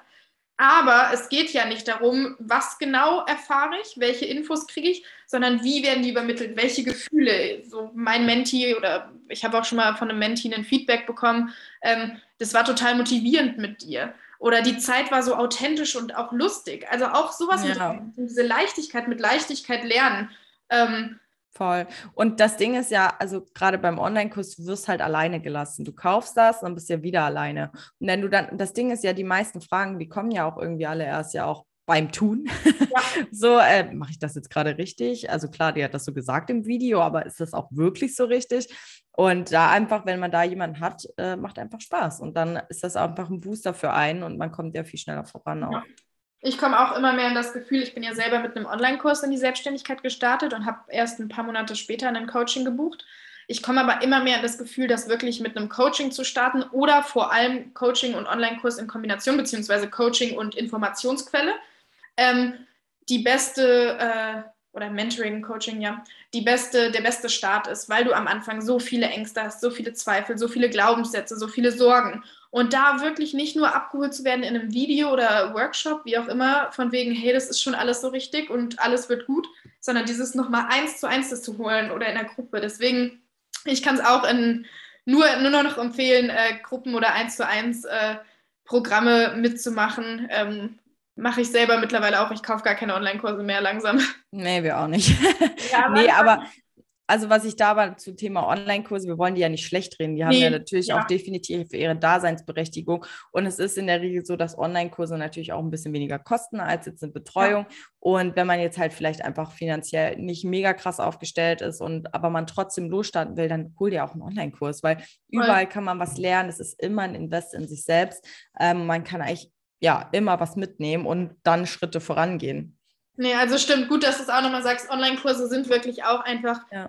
Aber es geht ja nicht darum, was genau erfahre ich, welche Infos kriege ich, sondern wie werden die übermittelt, welche Gefühle, so mein Mentee oder ich habe auch schon mal von einem Mentee ein Feedback bekommen, ähm, das war total motivierend mit dir. Oder die Zeit war so authentisch und auch lustig. Also auch sowas, ja, mit diese Leichtigkeit, mit Leichtigkeit lernen. Ähm, Voll. Und das Ding ist ja, also gerade beim Online-Kurs, du wirst halt alleine gelassen. Du kaufst das, dann bist du ja wieder alleine. Und wenn du dann, das Ding ist ja, die meisten Fragen, die kommen ja auch irgendwie alle erst ja auch beim Tun. Ja. So, äh, mache ich das jetzt gerade richtig? Also klar, die hat das so gesagt im Video, aber ist das auch wirklich so richtig? Und da einfach, wenn man da jemanden hat, äh, macht einfach Spaß. Und dann ist das einfach ein Booster für einen und man kommt ja viel schneller voran auch. Ja. Ich komme auch immer mehr in das Gefühl, ich bin ja selber mit einem Online-Kurs in die Selbstständigkeit gestartet und habe erst ein paar Monate später ein Coaching gebucht. Ich komme aber immer mehr in das Gefühl, das wirklich mit einem Coaching zu starten oder vor allem Coaching und Online-Kurs in Kombination, beziehungsweise Coaching und Informationsquelle. Ähm, die beste, äh, oder Mentoring, Coaching, ja, die beste, der beste Start ist, weil du am Anfang so viele Ängste hast, so viele Zweifel, so viele Glaubenssätze, so viele Sorgen. Und da wirklich nicht nur abgeholt zu werden in einem Video oder Workshop, wie auch immer, von wegen, hey, das ist schon alles so richtig und alles wird gut, sondern dieses nochmal eins zu eins das zu holen oder in der Gruppe. Deswegen, ich kann es auch in, nur, nur noch empfehlen, äh, Gruppen oder eins zu eins äh, Programme mitzumachen. Ähm, Mache ich selber mittlerweile auch. Ich kaufe gar keine Online-Kurse mehr langsam. Nee, wir auch nicht. Ja, nee, aber also was ich da aber zum Thema Online-Kurse, wir wollen die ja nicht schlecht reden. Die nee, haben ja natürlich ja. auch definitiv ihre Daseinsberechtigung. Und es ist in der Regel so, dass Online-Kurse natürlich auch ein bisschen weniger kosten als jetzt eine Betreuung. Ja. Und wenn man jetzt halt vielleicht einfach finanziell nicht mega krass aufgestellt ist und aber man trotzdem losstarten will, dann hol dir auch einen Online-Kurs, weil überall kann man was lernen. Es ist immer ein Invest in sich selbst. Ähm, man kann eigentlich ja, immer was mitnehmen und dann Schritte vorangehen. Nee, also stimmt, gut, dass du es auch nochmal sagst, Online-Kurse sind wirklich auch einfach ja.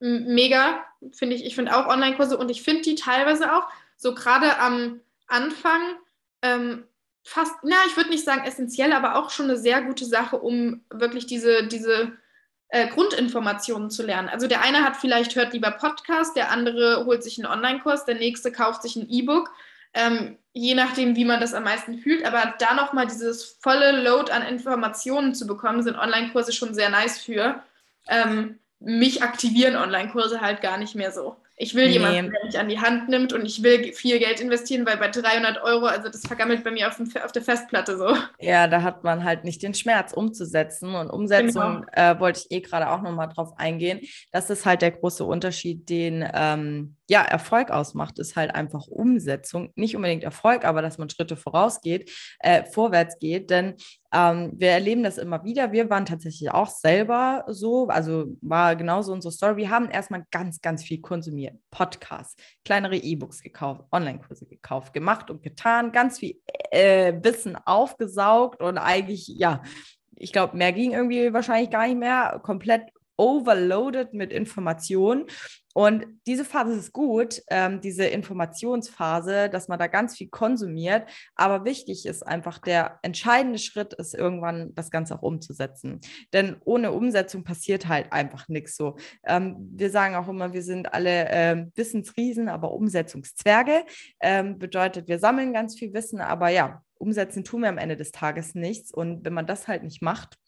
m- mega, finde ich. Ich finde auch Online-Kurse und ich finde die teilweise auch so gerade am Anfang ähm, fast, na, ich würde nicht sagen essentiell, aber auch schon eine sehr gute Sache, um wirklich diese, diese äh, Grundinformationen zu lernen. Also der eine hat vielleicht, hört lieber Podcast, der andere holt sich einen Online-Kurs, der nächste kauft sich ein E-Book. Ähm, je nachdem, wie man das am meisten fühlt, aber da nochmal dieses volle Load an Informationen zu bekommen, sind Online-Kurse schon sehr nice für. Ähm, mich aktivieren Online-Kurse halt gar nicht mehr so. Ich will nee. jemanden, der mich an die Hand nimmt und ich will viel Geld investieren, weil bei dreihundert Euro, also das vergammelt bei mir auf, dem, auf der Festplatte so. Ja, da hat man halt nicht den Schmerz umzusetzen und Umsetzung genau. äh, wollte ich eh gerade auch nochmal drauf eingehen. Das ist halt der große Unterschied, den ähm, ja, Erfolg ausmacht, ist halt einfach Umsetzung. Nicht unbedingt Erfolg, aber dass man Schritte vorausgeht, äh, vorwärts geht, denn Ähm, wir erleben das immer wieder. Wir waren tatsächlich auch selber so, also war genauso unsere Story. Wir haben erstmal ganz, ganz viel konsumiert. Podcasts, kleinere E-Books gekauft, Online-Kurse gekauft, gemacht und getan, ganz viel äh, Wissen aufgesaugt und eigentlich, ja, ich glaube, mehr ging irgendwie wahrscheinlich gar nicht mehr, komplett overloaded mit Informationen. Und diese Phase ist gut, ähm, diese Informationsphase, dass man da ganz viel konsumiert, aber wichtig ist einfach, der entscheidende Schritt ist irgendwann, das Ganze auch umzusetzen, denn ohne Umsetzung passiert halt einfach nichts so. Ähm, wir sagen auch immer, wir sind alle äh, Wissensriesen, aber Umsetzungszwerge, ähm, bedeutet, wir sammeln ganz viel Wissen, aber ja, umsetzen tun wir am Ende des Tages nichts und wenn man das halt nicht macht,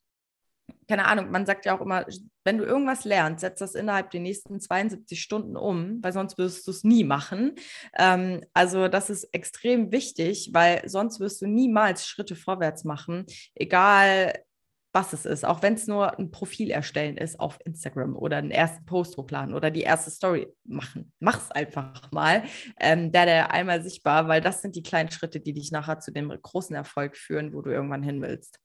keine Ahnung, man sagt ja auch immer, wenn du irgendwas lernst, setz das innerhalb der nächsten zweiundsiebzig Stunden um, weil sonst wirst du es nie machen. Ähm, also das ist extrem wichtig, weil sonst wirst du niemals Schritte vorwärts machen, egal was es ist, auch wenn es nur ein Profil erstellen ist auf Instagram oder einen ersten Post hochladen oder die erste Story machen. Mach's einfach mal, ähm, der, der einmal sichtbar, weil das sind die kleinen Schritte, die dich nachher zu dem großen Erfolg führen, wo du irgendwann hin willst.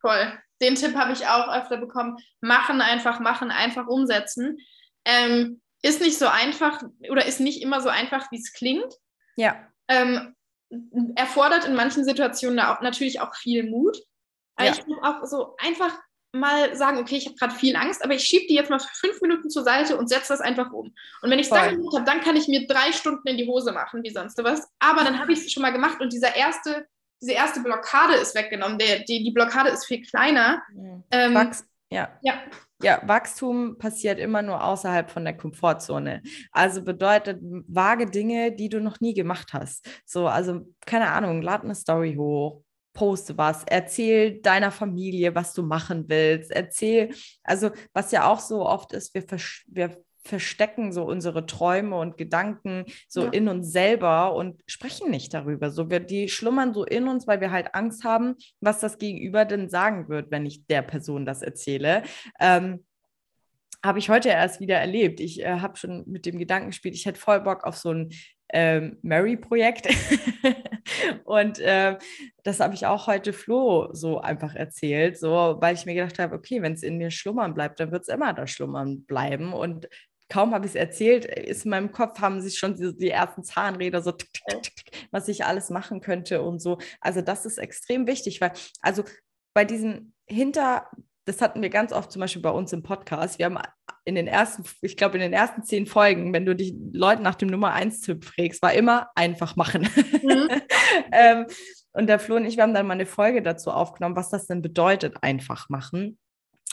Voll. Den Tipp habe ich auch öfter bekommen. Machen, einfach machen, einfach umsetzen. Ähm, ist nicht so einfach oder ist nicht immer so einfach, wie es klingt. Ja. Ähm, erfordert in manchen Situationen auch, natürlich auch viel Mut. Aber ja. ich muss auch so einfach mal sagen, okay, ich habe gerade viel Angst, aber ich schiebe die jetzt mal für fünf Minuten zur Seite und setze das einfach um. Und wenn ich es dann gemacht habe, dann kann ich mir drei Stunden in die Hose machen, wie sonst was. Aber dann habe ich es schon mal gemacht und dieser erste... Diese erste Blockade ist weggenommen. Der, die, die Blockade ist viel kleiner. Ähm, Wachs- ja. Ja. ja, Wachstum passiert immer nur außerhalb von der Komfortzone. Also bedeutet, wage Dinge, die du noch nie gemacht hast. So, also, keine Ahnung, lad eine Story hoch, poste was, erzähl deiner Familie, was du machen willst, erzähl, also, was ja auch so oft ist, wir, versch- wir verstecken so unsere Träume und Gedanken so ja. in uns selber und sprechen nicht darüber. So wir, die schlummern so in uns, weil wir halt Angst haben, was das Gegenüber denn sagen wird, wenn ich der Person das erzähle. Ähm, habe ich heute erst wieder erlebt. Ich äh, habe schon mit dem Gedanken gespielt, ich hätte voll Bock auf so ein ähm, Mary-Projekt. Und äh, das habe ich auch heute Flo so einfach erzählt, so weil ich mir gedacht habe, okay, wenn es in mir schlummern bleibt, dann wird es immer da schlummern bleiben und kaum habe ich es erzählt, ist in meinem Kopf, haben sich schon die, die ersten Zahnräder so, tick, tick, tick, tick, was ich alles machen könnte und so. Also das ist extrem wichtig, weil also bei diesem Hinter, das hatten wir ganz oft zum Beispiel bei uns im Podcast, wir haben in den ersten, ich glaube in den ersten zehn Folgen, wenn du dich Leuten nach dem Nummer eins Tipp fragst, war immer einfach machen. Mhm. ähm, und der Flo und ich, wir haben dann mal eine Folge dazu aufgenommen, was das denn bedeutet, einfach machen.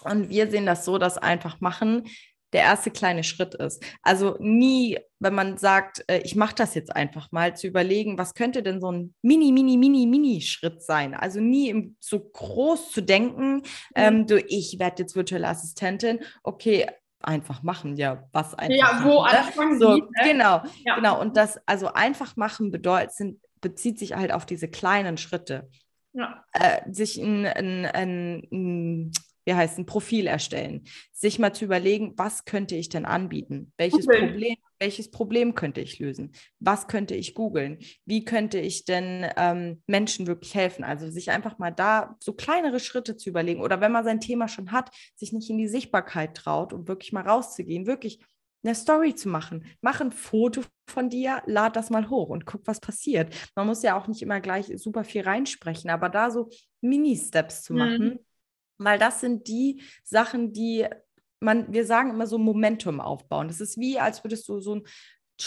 Und wir sehen das so, dass einfach machen der erste kleine Schritt ist. Also nie, wenn man sagt, ich mache das jetzt einfach mal, zu überlegen, was könnte denn so ein mini, mini, mini, mini Schritt sein? Also nie so groß zu denken, mhm. ähm, du, ich werde jetzt virtuelle Assistentin, okay, einfach machen, ja, was einfach ja, machen, wo anfangen ne? so, Sie, ne? Genau, ja. genau. Und das, also einfach machen bedeutet, sind, bezieht sich halt auf diese kleinen Schritte. Ja. Äh, sich ein, ein, ein, ein wie heißt ein Profil erstellen, sich mal zu überlegen, was könnte ich denn anbieten, welches okay. Problem, welches Problem könnte ich lösen, was könnte ich googeln, wie könnte ich denn ähm, Menschen wirklich helfen, also sich einfach mal da so kleinere Schritte zu überlegen oder wenn man sein Thema schon hat, sich nicht in die Sichtbarkeit traut, um wirklich mal rauszugehen, wirklich eine Story zu machen, mach ein Foto von dir, lad das mal hoch und guck, was passiert. Man muss ja auch nicht immer gleich super viel reinsprechen, aber da so Mini-Steps zu machen, mhm. weil das sind die Sachen, die man, wir sagen immer so Momentum aufbauen. Das ist wie, als würdest du so ein,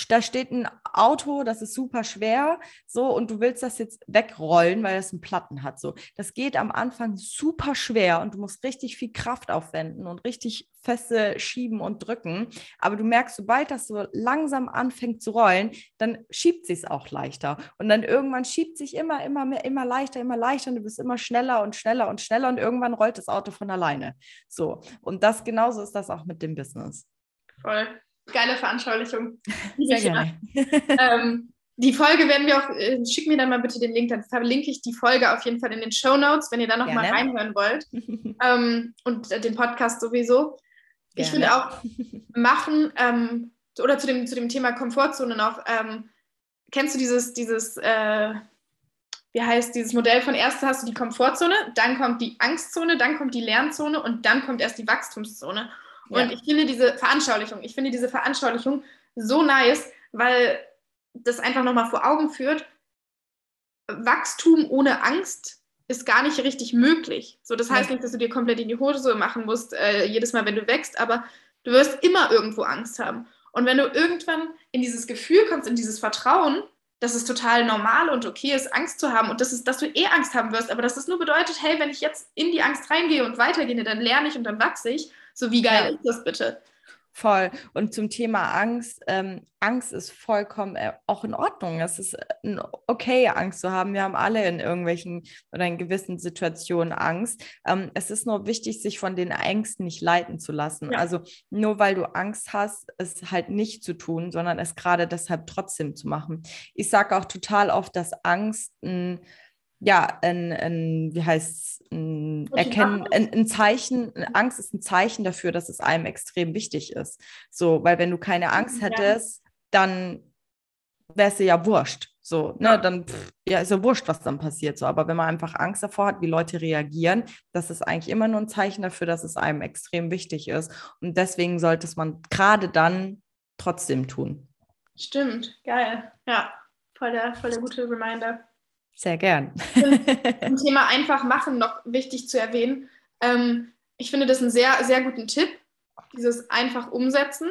da steht ein Auto, das ist super schwer, so, und du willst das jetzt wegrollen, weil das einen Platten hat, so. Das geht am Anfang super schwer und du musst richtig viel Kraft aufwenden und richtig feste schieben und drücken, aber du merkst, sobald das so langsam anfängt zu rollen, dann schiebt sich es auch leichter und dann irgendwann schiebt sich immer, immer mehr, immer leichter, immer leichter und du bist immer schneller und schneller und schneller und irgendwann rollt das Auto von alleine, so. Und das genauso ist das auch mit dem Business. Voll. Geile Veranschaulichung. Sehr gerne. Ähm, die Folge werden wir auch, äh, schick mir dann mal bitte den Link, dann verlinke ich die Folge auf jeden Fall in den Shownotes, wenn ihr da nochmal reinhören wollt. ähm, und äh, den Podcast sowieso. Gerne. Ich würde auch machen, ähm, oder zu dem, zu dem Thema Komfortzone noch, ähm, kennst du dieses, dieses äh, wie heißt dieses Modell von erst hast du die Komfortzone, dann kommt die Angstzone, dann kommt die Lernzone und dann kommt erst die Wachstumszone. Und ja. ich finde diese Veranschaulichung, ich finde diese Veranschaulichung so nice, weil das einfach nochmal vor Augen führt, Wachstum ohne Angst ist gar nicht richtig möglich. So, das heißt nicht, dass du dir komplett in die Hose machen musst, äh, jedes Mal, wenn du wächst, aber du wirst immer irgendwo Angst haben. Und wenn du irgendwann in dieses Gefühl kommst, in dieses Vertrauen, dass es total normal und okay ist, Angst zu haben und das ist, dass du eh Angst haben wirst, aber dass das nur bedeutet, hey, wenn ich jetzt in die Angst reingehe und weitergehe, dann lerne ich und dann wachse ich. So, wie geil ja. ist das bitte? Voll. Und zum Thema Angst, ähm, Angst ist vollkommen äh, auch in Ordnung. Es ist äh, okay, Angst zu haben. Wir haben alle in irgendwelchen oder in gewissen Situationen Angst. Ähm, es ist nur wichtig, sich von den Ängsten nicht leiten zu lassen. Ja. Also nur weil du Angst hast, es halt nicht zu tun, sondern es gerade deshalb trotzdem zu machen. Ich sage auch total oft, dass Angst ein Ja, ein, ein, wie heißt ein Erkennen, ein, ein Zeichen, Angst ist ein Zeichen dafür, dass es einem extrem wichtig ist. So, weil wenn du keine Angst hättest, dann wär's dir ja wurscht. So, ne, dann pff, ja, ist ja wurscht, was dann passiert. So, aber wenn man einfach Angst davor hat, wie Leute reagieren, das ist eigentlich immer nur ein Zeichen dafür, dass es einem extrem wichtig ist. Und deswegen sollte es man gerade dann trotzdem tun. Stimmt, geil. Ja, voll der, voll der gute Reminder. Sehr gern. Zum Thema einfach machen noch wichtig zu erwähnen. Ähm, ich finde das einen sehr, sehr guten Tipp, dieses einfach umsetzen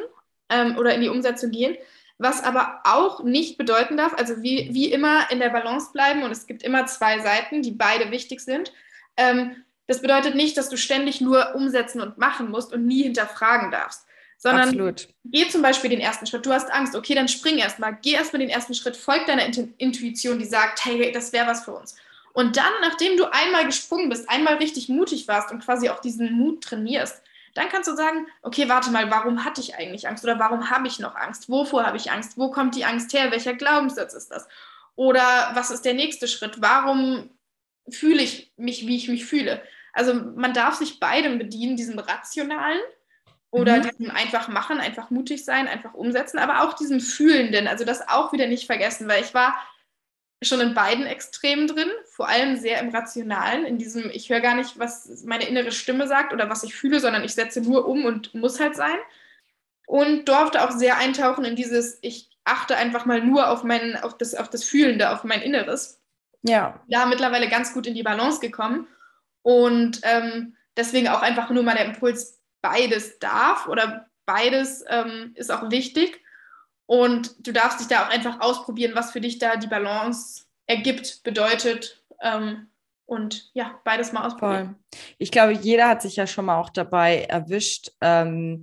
ähm, oder in die Umsetzung gehen. Was aber auch nicht bedeuten darf, also wie, wie immer in der Balance bleiben und es gibt immer zwei Seiten, die beide wichtig sind. Ähm, das bedeutet nicht, dass du ständig nur umsetzen und machen musst und nie hinterfragen darfst. Sondern Absolut. Geh zum Beispiel den ersten Schritt. Du hast Angst, okay, dann spring erstmal, geh erstmal den ersten Schritt, folg deiner Intuition, die sagt, hey, das wäre was für uns. Und dann, nachdem du einmal gesprungen bist, einmal richtig mutig warst und quasi auch diesen Mut trainierst, dann kannst du sagen, okay, warte mal, warum hatte ich eigentlich Angst oder warum habe ich noch Angst? Wovor habe ich Angst? Wo kommt die Angst her? Welcher Glaubenssatz ist das? Oder was ist der nächste Schritt? Warum fühle ich mich, wie ich mich fühle? Also man darf sich beidem bedienen, diesem rationalen, oder mhm. diesem einfach machen, einfach mutig sein, einfach umsetzen, aber auch diesem Fühlenden, also das auch wieder nicht vergessen, weil ich war schon in beiden Extremen drin, vor allem sehr im Rationalen, in diesem, ich höre gar nicht, was meine innere Stimme sagt oder was ich fühle, sondern ich setze nur um und muss halt sein. und durfte auch sehr eintauchen in dieses, ich achte einfach mal nur auf, mein, auf, das, auf das Fühlende, auf mein Inneres. Ja. Da mittlerweile ganz gut in die Balance gekommen und ähm, deswegen auch einfach nur mal der Impuls, beides darf oder beides ähm, ist auch wichtig und du darfst dich da auch einfach ausprobieren, was für dich da die Balance ergibt, bedeutet ähm, und ja, beides mal ausprobieren. Voll. Ich glaube, jeder hat sich ja schon mal auch dabei erwischt, ähm,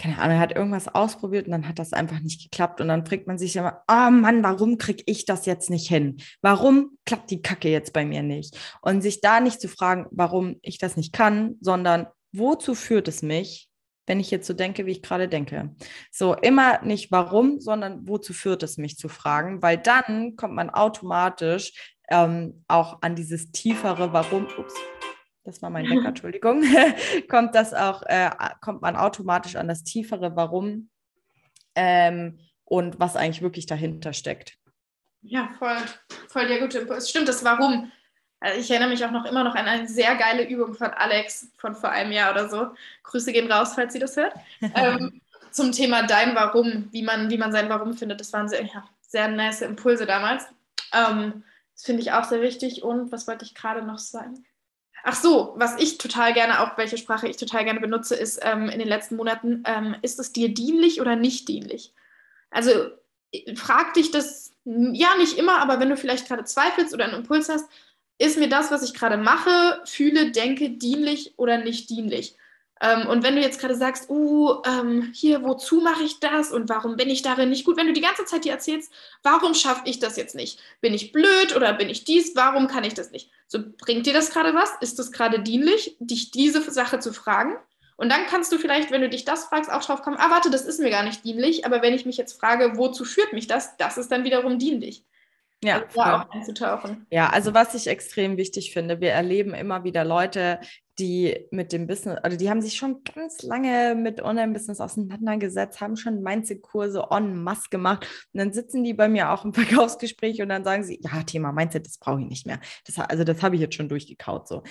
keine Ahnung, hat irgendwas ausprobiert und dann hat das einfach nicht geklappt und dann fragt man sich immer, oh Mann, warum kriege ich das jetzt nicht hin? Warum klappt die Kacke jetzt bei mir nicht? Und sich da nicht zu fragen, warum ich das nicht kann, sondern wozu führt es mich, wenn ich jetzt so denke, wie ich gerade denke? So immer nicht warum, sondern wozu führt es mich zu fragen, weil dann kommt man automatisch ähm, auch an dieses tiefere Warum, ups, das war mein Wecker, Entschuldigung, kommt das auch, äh, kommt man automatisch an das tiefere Warum ähm, und was eigentlich wirklich dahinter steckt. Ja, voll, voll der gute Impuls. Stimmt, das Warum. Also ich erinnere mich auch noch immer noch an eine sehr geile Übung von Alex von vor einem Jahr oder so. Grüße gehen raus, falls sie das hört. ähm, zum Thema dein Warum, wie man, wie man sein Warum findet. Das waren sehr, ja, sehr nice Impulse damals. Ähm, das finde ich auch sehr wichtig. Und was wollte ich gerade noch sagen? Ach so, was ich total gerne, auch welche Sprache ich total gerne benutze, ist ähm, in den letzten Monaten, ähm, ist es dir dienlich oder nicht dienlich? Also frag dich das, ja nicht immer, aber wenn du vielleicht gerade zweifelst oder einen Impuls hast, ist mir das, was ich gerade mache, fühle, denke, dienlich oder nicht dienlich? Ähm, und wenn du jetzt gerade sagst, uh, ähm, hier, wozu mache ich das und warum bin ich darin nicht gut? Wenn du die ganze Zeit dir erzählst, warum schaffe ich das jetzt nicht? Bin ich blöd oder bin ich dies? Warum kann ich das nicht? So, bringt dir das gerade was? Ist das gerade dienlich, dich diese Sache zu fragen? Und dann kannst du vielleicht, wenn du dich das fragst, auch drauf kommen, ah, warte, das ist mir gar nicht dienlich, aber wenn ich mich jetzt frage, wozu führt mich das? Das ist dann wiederum dienlich. Ja, also da auch einzutauchen. Ja, also was ich extrem wichtig finde, wir erleben immer wieder Leute, die mit dem Business, also die haben sich schon ganz lange mit Online-Business auseinandergesetzt, haben schon Mindset-Kurse en masse gemacht und dann sitzen die bei mir auch im Verkaufsgespräch und dann sagen sie, ja, Thema Mindset, das brauche ich nicht mehr. Das, also das habe ich jetzt schon durchgekaut, so.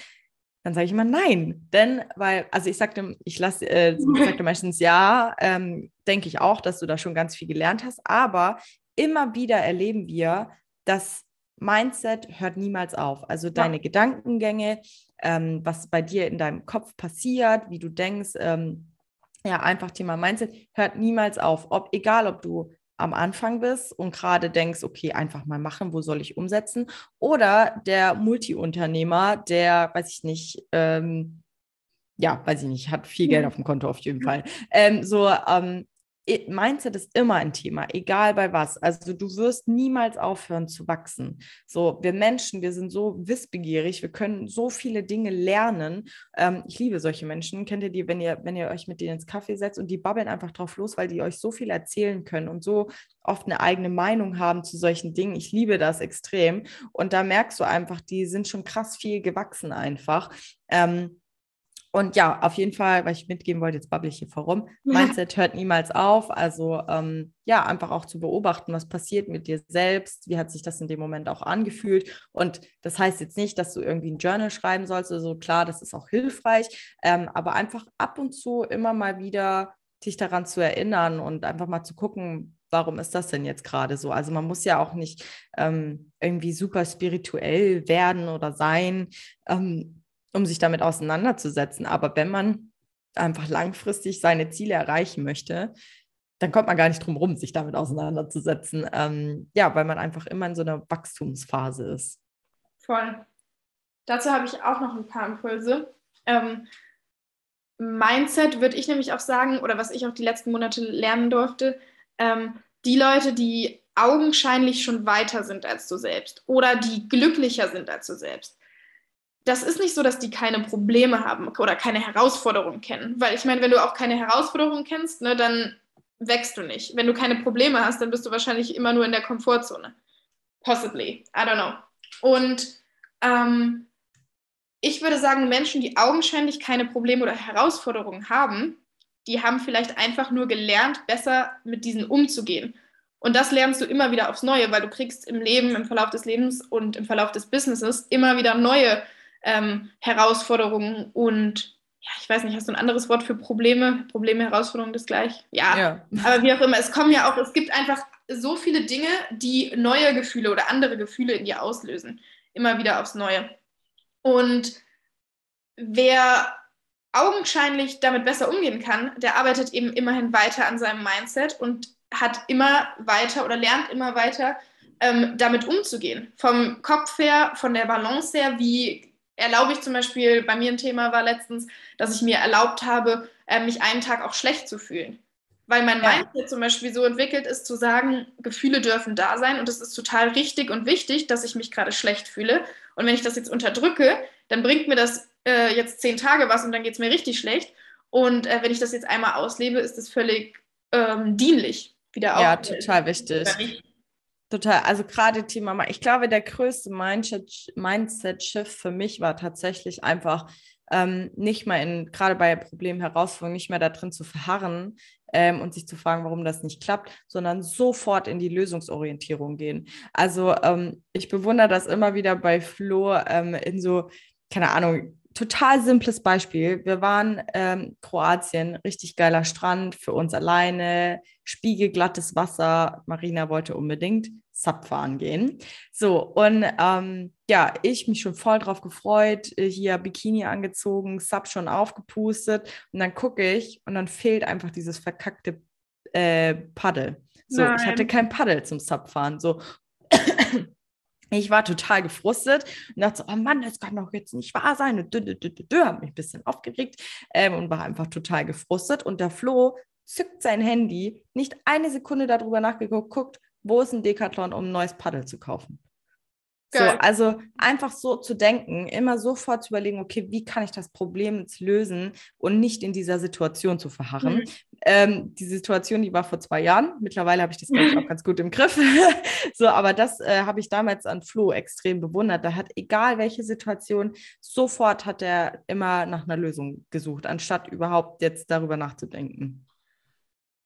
Dann sage ich immer nein, denn, weil, also ich sagte, ich lasse, äh, ich sagte meistens ja, ähm, denke ich auch, dass du da schon ganz viel gelernt hast, aber immer wieder erleben wir, das Mindset hört niemals auf. Also deine ja. Gedankengänge, ähm, was bei dir in deinem Kopf passiert, wie du denkst, ähm, ja, einfach Thema Mindset, hört niemals auf. Ob, egal, ob du am Anfang bist und gerade denkst, okay, einfach mal machen, wo soll ich umsetzen? Oder der Multiunternehmer, der, weiß ich nicht, ähm, ja, weiß ich nicht, hat viel Geld auf dem Konto auf jeden Fall. Ähm, so, ähm, Mindset ist immer ein Thema, egal bei was. Also du wirst niemals aufhören zu wachsen. So, wir Menschen, wir sind so wissbegierig, wir können so viele Dinge lernen. Ähm, ich liebe solche Menschen. Kennt ihr die, wenn ihr, wenn ihr euch mit denen ins Kaffee setzt und die babbeln einfach drauf los, weil die euch so viel erzählen können und so oft eine eigene Meinung haben zu solchen Dingen. Ich liebe das extrem. Und da merkst du einfach, die sind schon krass viel gewachsen einfach. Ähm, Und ja, auf jeden Fall, weil ich mitgeben wollte, jetzt babble ich hier vorum, Mindset hört niemals auf, also ähm, ja, einfach auch zu beobachten, was passiert mit dir selbst, wie hat sich das in dem Moment auch angefühlt und das heißt jetzt nicht, dass du irgendwie ein Journal schreiben sollst oder so, klar, das ist auch hilfreich, ähm, aber einfach ab und zu immer mal wieder dich daran zu erinnern und einfach mal zu gucken, warum ist das denn jetzt gerade so? Also man muss ja auch nicht ähm, irgendwie super spirituell werden oder sein, ähm, um sich damit auseinanderzusetzen. Aber wenn man einfach langfristig seine Ziele erreichen möchte, dann kommt man gar nicht drum rum, sich damit auseinanderzusetzen. Ähm, ja, weil man einfach immer in so einer Wachstumsphase ist. Voll. Dazu habe ich auch noch ein paar Impulse. Ähm, Mindset würde ich nämlich auch sagen, oder was ich auch die letzten Monate lernen durfte, ähm, die Leute, die augenscheinlich schon weiter sind als du selbst oder die glücklicher sind als du selbst, das ist nicht so, dass die keine Probleme haben oder keine Herausforderungen kennen. Weil ich meine, wenn du auch keine Herausforderungen kennst, ne, dann wächst du nicht. Wenn du keine Probleme hast, dann bist du wahrscheinlich immer nur in der Komfortzone. Possibly. I don't know. Und ähm, ich würde sagen, Menschen, die augenscheinlich keine Probleme oder Herausforderungen haben, die haben vielleicht einfach nur gelernt, besser mit diesen umzugehen. Und das lernst du immer wieder aufs Neue, weil du kriegst im Leben, im Verlauf des Lebens und im Verlauf des Businesses immer wieder neue Ähm, Herausforderungen und ja, ich weiß nicht, hast du ein anderes Wort für Probleme? Probleme, Herausforderungen, das gleich? Ja, ja, aber wie auch immer. Es kommen ja auch, es gibt einfach so viele Dinge, die neue Gefühle oder andere Gefühle in dir auslösen. Immer wieder aufs Neue. Und wer augenscheinlich damit besser umgehen kann, der arbeitet eben immerhin weiter an seinem Mindset und hat immer weiter oder lernt immer weiter, ähm, damit umzugehen. Vom Kopf her, von der Balance her, wie erlaube ich zum Beispiel, bei mir ein Thema war letztens, dass ich mir erlaubt habe, äh, mich einen Tag auch schlecht zu fühlen. Weil mein ja. Mindset zum Beispiel so entwickelt ist, zu sagen, Gefühle dürfen da sein und es ist total richtig und wichtig, dass ich mich gerade schlecht fühle. Und wenn ich das jetzt unterdrücke, dann bringt mir das äh, jetzt zehn Tage was und dann geht es mir richtig schlecht. Und äh, wenn ich das jetzt einmal auslebe, ist das völlig ähm, dienlich. Wieder ja, auf, total äh, wichtig. Total, also gerade Thema, ich glaube, der größte Mindset-Shift für mich war tatsächlich einfach, ähm, nicht mal in, gerade bei Problemen, Herausforderungen, nicht mehr da drin zu verharren ähm, und sich zu fragen, warum das nicht klappt, sondern sofort in die Lösungsorientierung gehen. Also ähm, ich bewundere das immer wieder bei Flo ähm, in so, keine Ahnung, total simples Beispiel. Wir waren ähm, Kroatien, richtig geiler Strand, für uns alleine, spiegelglattes Wasser. Marina wollte unbedingt Sub fahren gehen. So, und ähm, ja, ich mich schon voll drauf gefreut, hier Bikini angezogen, Sub schon aufgepustet. Und dann gucke ich und dann fehlt einfach dieses verkackte äh, Paddel. So, Nein. Ich hatte kein Paddel zum Subfahren. So, ich war total gefrustet und dachte so, oh Mann, das kann doch jetzt nicht wahr sein. Und dü, dü, dü, dü, dü, habe mich ein bisschen aufgeregt ähm, und war einfach total gefrustet. Und der Flo zückt sein Handy, nicht eine Sekunde darüber nachgeguckt, guckt, wo ist ein Decathlon, um ein neues Paddel zu kaufen. Geil. So, also einfach so zu denken, immer sofort zu überlegen, okay, wie kann ich das Problem jetzt lösen und nicht in dieser Situation zu verharren. Mhm. Ähm, die Situation, die war vor zwei Jahren. Mittlerweile habe ich das, glaube ich, auch ganz gut im Griff. So, aber das äh, habe ich damals an Flo extrem bewundert. Da hat, egal welche Situation, sofort hat er immer nach einer Lösung gesucht, anstatt überhaupt jetzt darüber nachzudenken.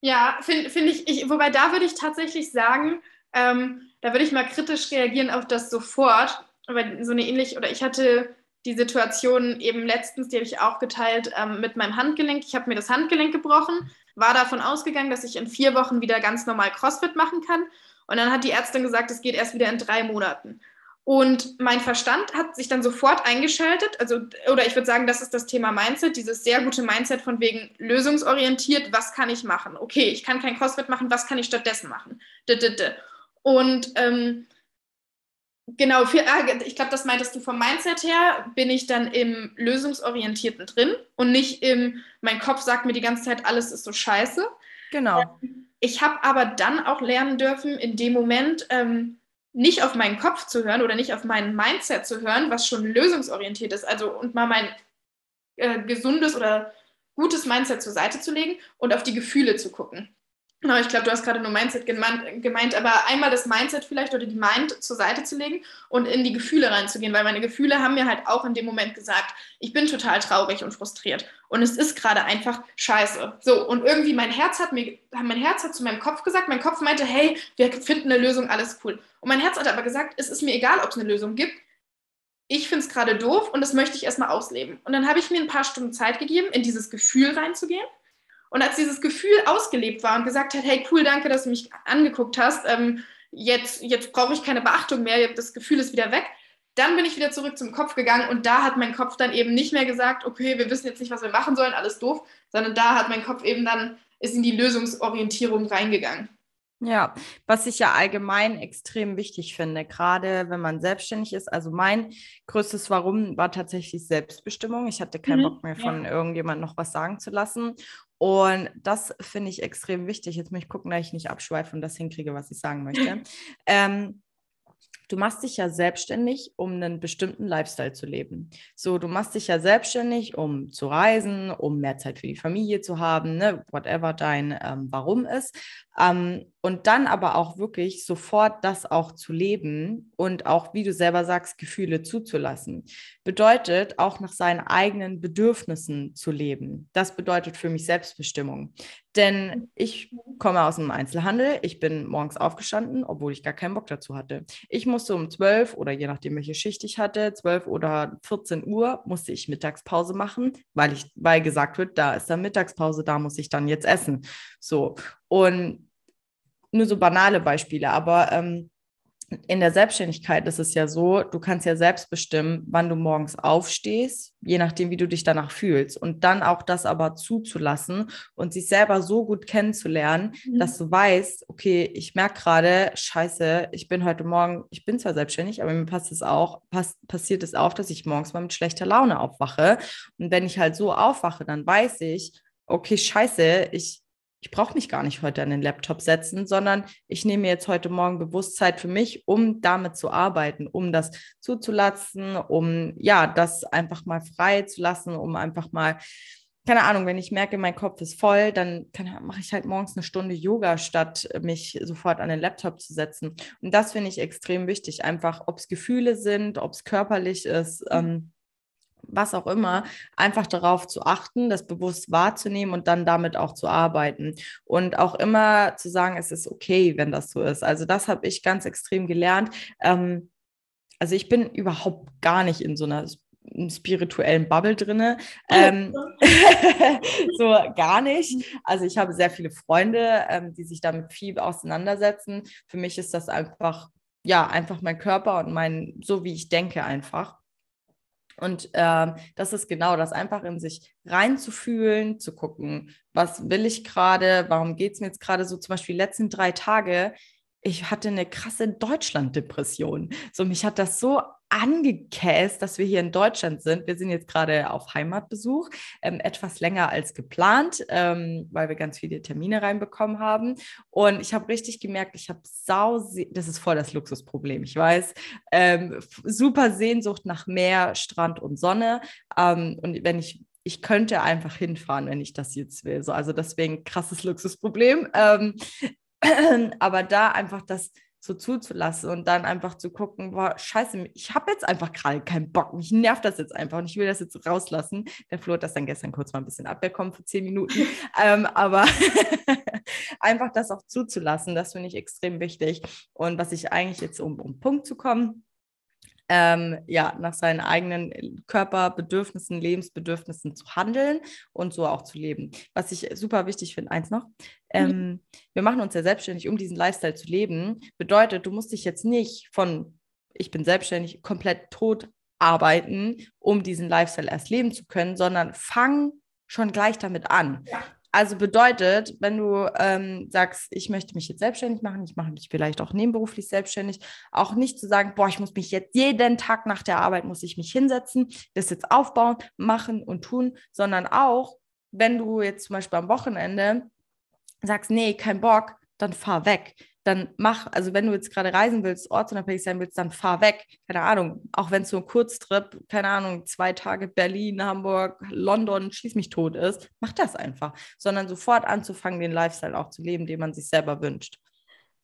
Ja, finde find ich, ich, wobei da würde ich tatsächlich sagen, Ähm, da würde ich mal kritisch reagieren auf das sofort, weil so eine ähnliche, oder ich hatte die Situation eben letztens, die habe ich auch geteilt, ähm, mit meinem Handgelenk. Ich habe mir das Handgelenk gebrochen, war davon ausgegangen, dass ich in vier Wochen wieder ganz normal CrossFit machen kann. Und dann hat die Ärztin gesagt, es geht erst wieder in drei Monaten. Und mein Verstand hat sich dann sofort eingeschaltet, also, oder ich würde sagen, das ist das Thema Mindset, dieses sehr gute Mindset von wegen lösungsorientiert, was kann ich machen? Okay, ich kann kein CrossFit machen, was kann ich stattdessen machen? D -d -d. Und ähm, genau, für, ich glaube, das meintest du vom Mindset her, bin ich dann im Lösungsorientierten drin und nicht im, mein Kopf sagt mir die ganze Zeit, alles ist so scheiße. Genau. Ich habe aber dann auch lernen dürfen, in dem Moment ähm, nicht auf meinen Kopf zu hören oder nicht auf meinen Mindset zu hören, was schon lösungsorientiert ist. Also und mal mein äh, gesundes oder gutes Mindset zur Seite zu legen und auf die Gefühle zu gucken. Genau, ich glaube, du hast gerade nur Mindset gemeint, gemeint, aber einmal das Mindset vielleicht oder die Mind zur Seite zu legen und in die Gefühle reinzugehen, weil meine Gefühle haben mir halt auch in dem Moment gesagt, ich bin total traurig und frustriert und es ist gerade einfach scheiße. So, und irgendwie mein Herz hat mir, mein Herz hat zu meinem Kopf gesagt, mein Kopf meinte, hey, wir finden eine Lösung, alles cool. Und mein Herz hat aber gesagt, es ist mir egal, ob es eine Lösung gibt, ich finde es gerade doof und das möchte ich erstmal ausleben. Und dann habe ich mir ein paar Stunden Zeit gegeben, in dieses Gefühl reinzugehen. Und als dieses Gefühl ausgelebt war und gesagt hat, hey, cool, danke, dass du mich angeguckt hast, ähm, jetzt, jetzt brauche ich keine Beachtung mehr, das Gefühl ist wieder weg, dann bin ich wieder zurück zum Kopf gegangen und da hat mein Kopf dann eben nicht mehr gesagt, okay, wir wissen jetzt nicht, was wir machen sollen, alles doof, sondern da hat mein Kopf eben dann, ist in die Lösungsorientierung reingegangen. Ja, was ich ja allgemein extrem wichtig finde, gerade wenn man selbstständig ist. Also mein größtes Warum war tatsächlich Selbstbestimmung. Ich hatte keinen mhm. Bock mehr von ja. irgendjemandem noch was sagen zu lassen. Und das finde ich extrem wichtig. Jetzt muss ich gucken, dass ich nicht abschweife und das hinkriege, was ich sagen möchte. ähm, du machst dich ja selbstständig, um einen bestimmten Lifestyle zu leben. So, du machst dich ja selbstständig, um zu reisen, um mehr Zeit für die Familie zu haben, ne? Whatever dein ähm, Warum ist. Ähm, Und dann aber auch wirklich sofort das auch zu leben und auch, wie du selber sagst, Gefühle zuzulassen. Bedeutet auch nach seinen eigenen Bedürfnissen zu leben. Das bedeutet für mich Selbstbestimmung. Denn ich komme aus dem Einzelhandel, ich bin morgens aufgestanden, obwohl ich gar keinen Bock dazu hatte. Ich musste um zwölf oder je nachdem, welche Schicht ich hatte, zwölf oder vierzehn Uhr musste ich Mittagspause machen, weil, ich, weil gesagt wird, da ist dann Mittagspause, da muss ich dann jetzt essen. So, und nur so banale Beispiele, aber ähm, in der Selbstständigkeit ist es ja so, du kannst ja selbst bestimmen, wann du morgens aufstehst, je nachdem, wie du dich danach fühlst und dann auch das aber zuzulassen und sich selber so gut kennenzulernen, mhm. dass du weißt, okay, ich merke gerade, scheiße, ich bin heute Morgen, ich bin zwar selbstständig, aber mir passt es auch, pass, passiert es auch, dass ich morgens mal mit schlechter Laune aufwache und wenn ich halt so aufwache, dann weiß ich, okay, scheiße, ich Ich brauche mich gar nicht heute an den Laptop setzen, sondern ich nehme jetzt heute Morgen bewusst Zeit für mich, um damit zu arbeiten, um das zuzulassen, um ja, das einfach mal frei zu lassen, um einfach mal, keine Ahnung, wenn ich merke, mein Kopf ist voll, dann mache ich halt morgens eine Stunde Yoga, statt mich sofort an den Laptop zu setzen. Und das finde ich extrem wichtig, einfach, ob es Gefühle sind, ob es körperlich ist, mhm. ähm, was auch immer, einfach darauf zu achten, das bewusst wahrzunehmen und dann damit auch zu arbeiten und auch immer zu sagen, es ist okay, wenn das so ist. Also das habe ich ganz extrem gelernt. Ähm, also ich bin überhaupt gar nicht in so einer spirituellen Bubble drinne. Ähm, so gar nicht. Also ich habe sehr viele Freunde, ähm, die sich damit viel auseinandersetzen. Für mich ist das einfach, ja, einfach mein Körper und mein, so wie ich denke einfach. Und äh, das ist genau das, einfach in sich reinzufühlen, zu gucken, was will ich gerade, warum geht es mir jetzt gerade so, zum Beispiel die letzten drei Tage, ich hatte eine krasse Deutschland-Depression. So, mich hat das so angekäst, dass wir hier in Deutschland sind. Wir sind jetzt gerade auf Heimatbesuch, ähm, etwas länger als geplant, ähm, weil wir ganz viele Termine reinbekommen haben. Und ich habe richtig gemerkt, ich habe sau, das ist voll das Luxusproblem, ich weiß, ähm, super Sehnsucht nach Meer, Strand und Sonne. Ähm, und wenn ich Ich könnte einfach hinfahren, wenn ich das jetzt will. So, also deswegen krasses Luxusproblem. Ähm, aber da einfach das so zuzulassen und dann einfach zu gucken, boah, scheiße, ich habe jetzt einfach gerade keinen Bock, mich nervt das jetzt einfach und ich will das jetzt rauslassen. Der Flo hat das dann gestern kurz mal ein bisschen abbekommen für zehn Minuten, ähm, aber einfach das auch zuzulassen, das finde ich extrem wichtig. Und was ich eigentlich jetzt, um um Punkt zu kommen, Ähm, ja, nach seinen eigenen Körperbedürfnissen, Lebensbedürfnissen zu handeln und so auch zu leben. Was ich super wichtig finde, eins noch, ähm, mhm. wir machen uns ja selbstständig, um diesen Lifestyle zu leben, bedeutet, du musst dich jetzt nicht von, ich bin selbstständig, komplett tot arbeiten, um diesen Lifestyle erst leben zu können, sondern fang schon gleich damit an. Ja. Also bedeutet, wenn du ähm, sagst, ich möchte mich jetzt selbstständig machen, ich mache mich vielleicht auch nebenberuflich selbstständig, auch nicht zu sagen, boah, ich muss mich jetzt jeden Tag nach der Arbeit, muss ich mich hinsetzen, das jetzt aufbauen, machen und tun, sondern auch, wenn du jetzt zum Beispiel am Wochenende sagst, nee, kein Bock, dann fahr weg. Dann mach, also wenn du jetzt gerade reisen willst, ortsunabhängig sein willst, dann fahr weg. Keine Ahnung, auch wenn es so ein Kurztrip, keine Ahnung, zwei Tage Berlin, Hamburg, London, schieß mich tot ist, mach das einfach. Sondern sofort anzufangen, den Lifestyle auch zu leben, den man sich selber wünscht.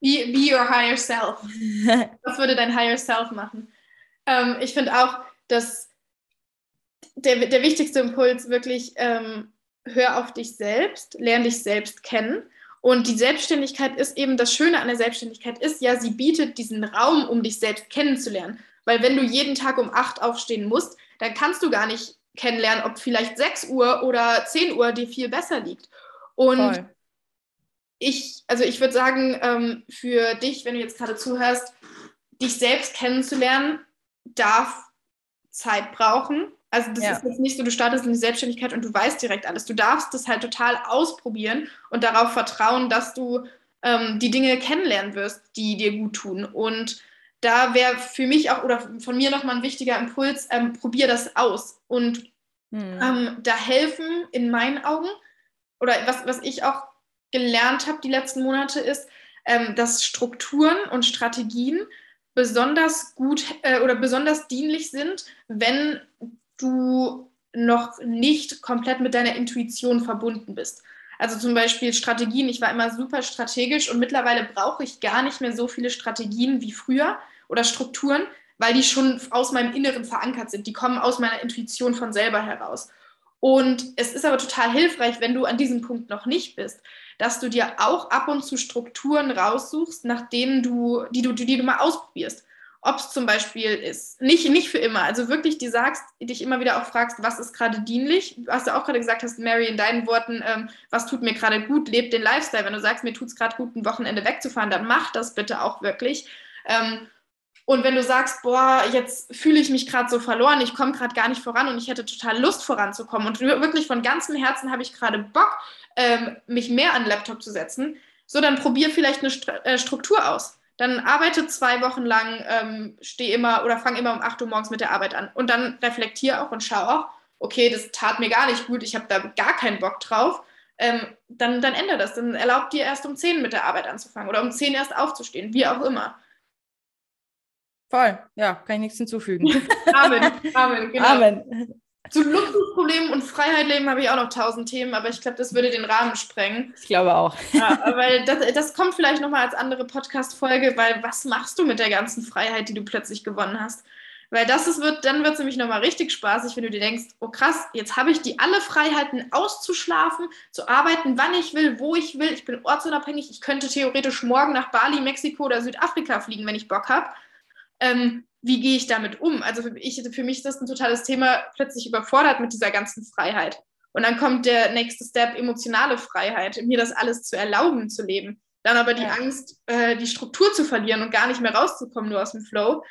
Be, be your higher self. Was würde dein higher self machen? Ähm, ich finde auch, dass der, der wichtigste Impuls wirklich, ähm, hör auf dich selbst, lern dich selbst kennen. Und die Selbstständigkeit ist eben, das Schöne an der Selbstständigkeit ist ja, sie bietet diesen Raum, um dich selbst kennenzulernen. Weil wenn du jeden Tag um acht aufstehen musst, dann kannst du gar nicht kennenlernen, ob vielleicht sechs Uhr oder zehn Uhr dir viel besser liegt. Und Voll. ich, also ich würde sagen, für dich, wenn du jetzt gerade zuhörst, dich selbst kennenzulernen, darf Zeit brauchen. Also das ja. ist jetzt nicht so, du startest in die Selbstständigkeit und du weißt direkt alles. Du darfst das halt total ausprobieren und darauf vertrauen, dass du ähm, die Dinge kennenlernen wirst, die dir gut tun. Und da wäre für mich auch, oder von mir nochmal ein wichtiger Impuls, ähm, probier das aus. Und hm. ähm, da helfen in meinen Augen, oder was, was ich auch gelernt habe die letzten Monate ist, ähm, dass Strukturen und Strategien besonders gut äh, oder besonders dienlich sind, wenn du noch nicht komplett mit deiner Intuition verbunden bist. Also zum Beispiel Strategien. Ich war immer super strategisch und mittlerweile brauche ich gar nicht mehr so viele Strategien wie früher oder Strukturen, weil die schon aus meinem Inneren verankert sind. Die kommen aus meiner Intuition von selber heraus. Und es ist aber total hilfreich, wenn du an diesem Punkt noch nicht bist, dass du dir auch ab und zu Strukturen raussuchst, nach denen du, die du, die du mal ausprobierst. Ob es zum Beispiel ist, nicht, nicht für immer, also wirklich, die sagst, dich immer wieder auch fragst, was ist gerade dienlich, was du auch gerade gesagt hast, Mary, in deinen Worten, ähm, was tut mir gerade gut, lebt den Lifestyle. Wenn du sagst, mir tut es gerade gut, ein Wochenende wegzufahren, dann mach das bitte auch wirklich. Ähm, Und wenn du sagst, boah, jetzt fühle ich mich gerade so verloren, ich komme gerade gar nicht voran und ich hätte total Lust voranzukommen und wirklich von ganzem Herzen habe ich gerade Bock, ähm, mich mehr an den Laptop zu setzen, so, dann probier vielleicht eine Struktur aus. Dann arbeite zwei Wochen lang, ähm, steh immer oder fang immer um acht Uhr morgens mit der Arbeit an und dann reflektiere auch und schau auch, okay, das tat mir gar nicht gut, ich habe da gar keinen Bock drauf. Ähm, dann, dann ändere das, dann erlaub dir erst um zehn mit der Arbeit anzufangen oder um zehn erst aufzustehen, wie auch immer. Voll, ja, kann ich nichts hinzufügen. Amen, Amen, genau. Amen. Zu Luxusproblemen und Freiheit leben habe ich auch noch tausend Themen, aber ich glaube, das würde den Rahmen sprengen. Ich glaube auch. Ja, weil das, das kommt vielleicht nochmal als andere Podcast-Folge, weil was machst du mit der ganzen Freiheit, die du plötzlich gewonnen hast? Weil das ist, wird, dann wird es nämlich nochmal richtig spaßig, wenn du dir denkst, oh krass, jetzt habe ich die alle Freiheiten auszuschlafen, zu arbeiten, wann ich will, wo ich will, ich bin ortsunabhängig, ich könnte theoretisch morgen nach Bali, Mexiko oder Südafrika fliegen, wenn ich Bock habe. Ähm, wie gehe ich damit um? Also für, ich, für mich ist das ein totales Thema, plötzlich überfordert mit dieser ganzen Freiheit. Und dann kommt der nächste Step, emotionale Freiheit, mir das alles zu erlauben, zu leben. Dann aber die ja. Angst, äh, die Struktur zu verlieren und gar nicht mehr rauszukommen, nur aus dem Flow.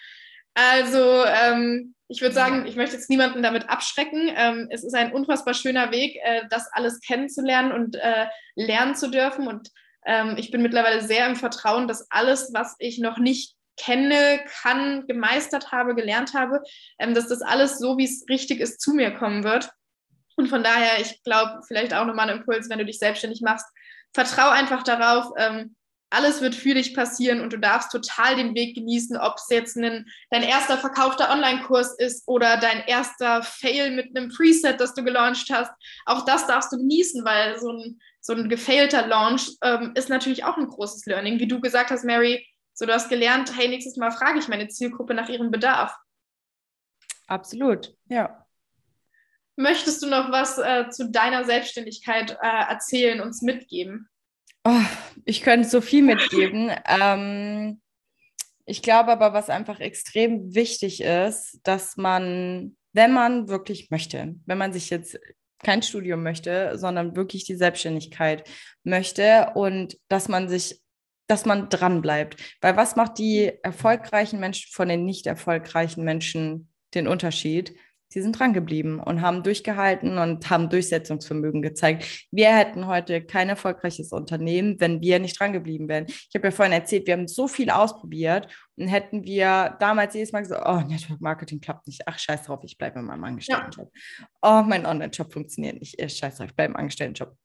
Also ähm, ich würde sagen, ich möchte jetzt niemanden damit abschrecken. Ähm, es ist ein unfassbar schöner Weg, äh, das alles kennenzulernen und äh, lernen zu dürfen. Und ähm, ich bin mittlerweile sehr im Vertrauen, dass alles, was ich noch nicht kenne, kann, gemeistert habe, gelernt habe, ähm, dass das alles so, wie es richtig ist, zu mir kommen wird. Und von daher, ich glaube, vielleicht auch nochmal ein Impuls, wenn du dich selbstständig machst, vertrau einfach darauf, ähm, alles wird für dich passieren und du darfst total den Weg genießen, ob es jetzt einen, dein erster verkaufter Online-Kurs ist oder dein erster Fail mit einem Preset, das du gelauncht hast. Auch das darfst du genießen, weil so ein, so ein gefailter Launch ähm, ist natürlich auch ein großes Learning. Wie du gesagt hast, Mary, so, du hast gelernt, hey, nächstes Mal frage ich meine Zielgruppe nach ihrem Bedarf. Absolut, ja. Möchtest du noch was äh, zu deiner Selbstständigkeit äh, erzählen, uns mitgeben? Oh, ich könnte so viel mitgeben. ähm, ich glaube aber, was einfach extrem wichtig ist, dass man, wenn man wirklich möchte, wenn man sich jetzt kein Studium möchte, sondern wirklich die Selbstständigkeit möchte und dass man sich dass man dran bleibt. Weil was macht die erfolgreichen Menschen von den nicht erfolgreichen Menschen den Unterschied? Sie sind dran geblieben und haben durchgehalten und haben Durchsetzungsvermögen gezeigt. Wir hätten heute kein erfolgreiches Unternehmen, wenn wir nicht dran geblieben wären. Ich habe ja vorhin erzählt, wir haben so viel ausprobiert und hätten wir damals jedes Mal gesagt, oh, Network Marketing klappt nicht, ach, scheiß drauf, ich bleibe in meinem Angestelltenjob. Ja. Oh, mein Online-Job funktioniert nicht, scheiß drauf, ich bleibe im Angestelltenjob.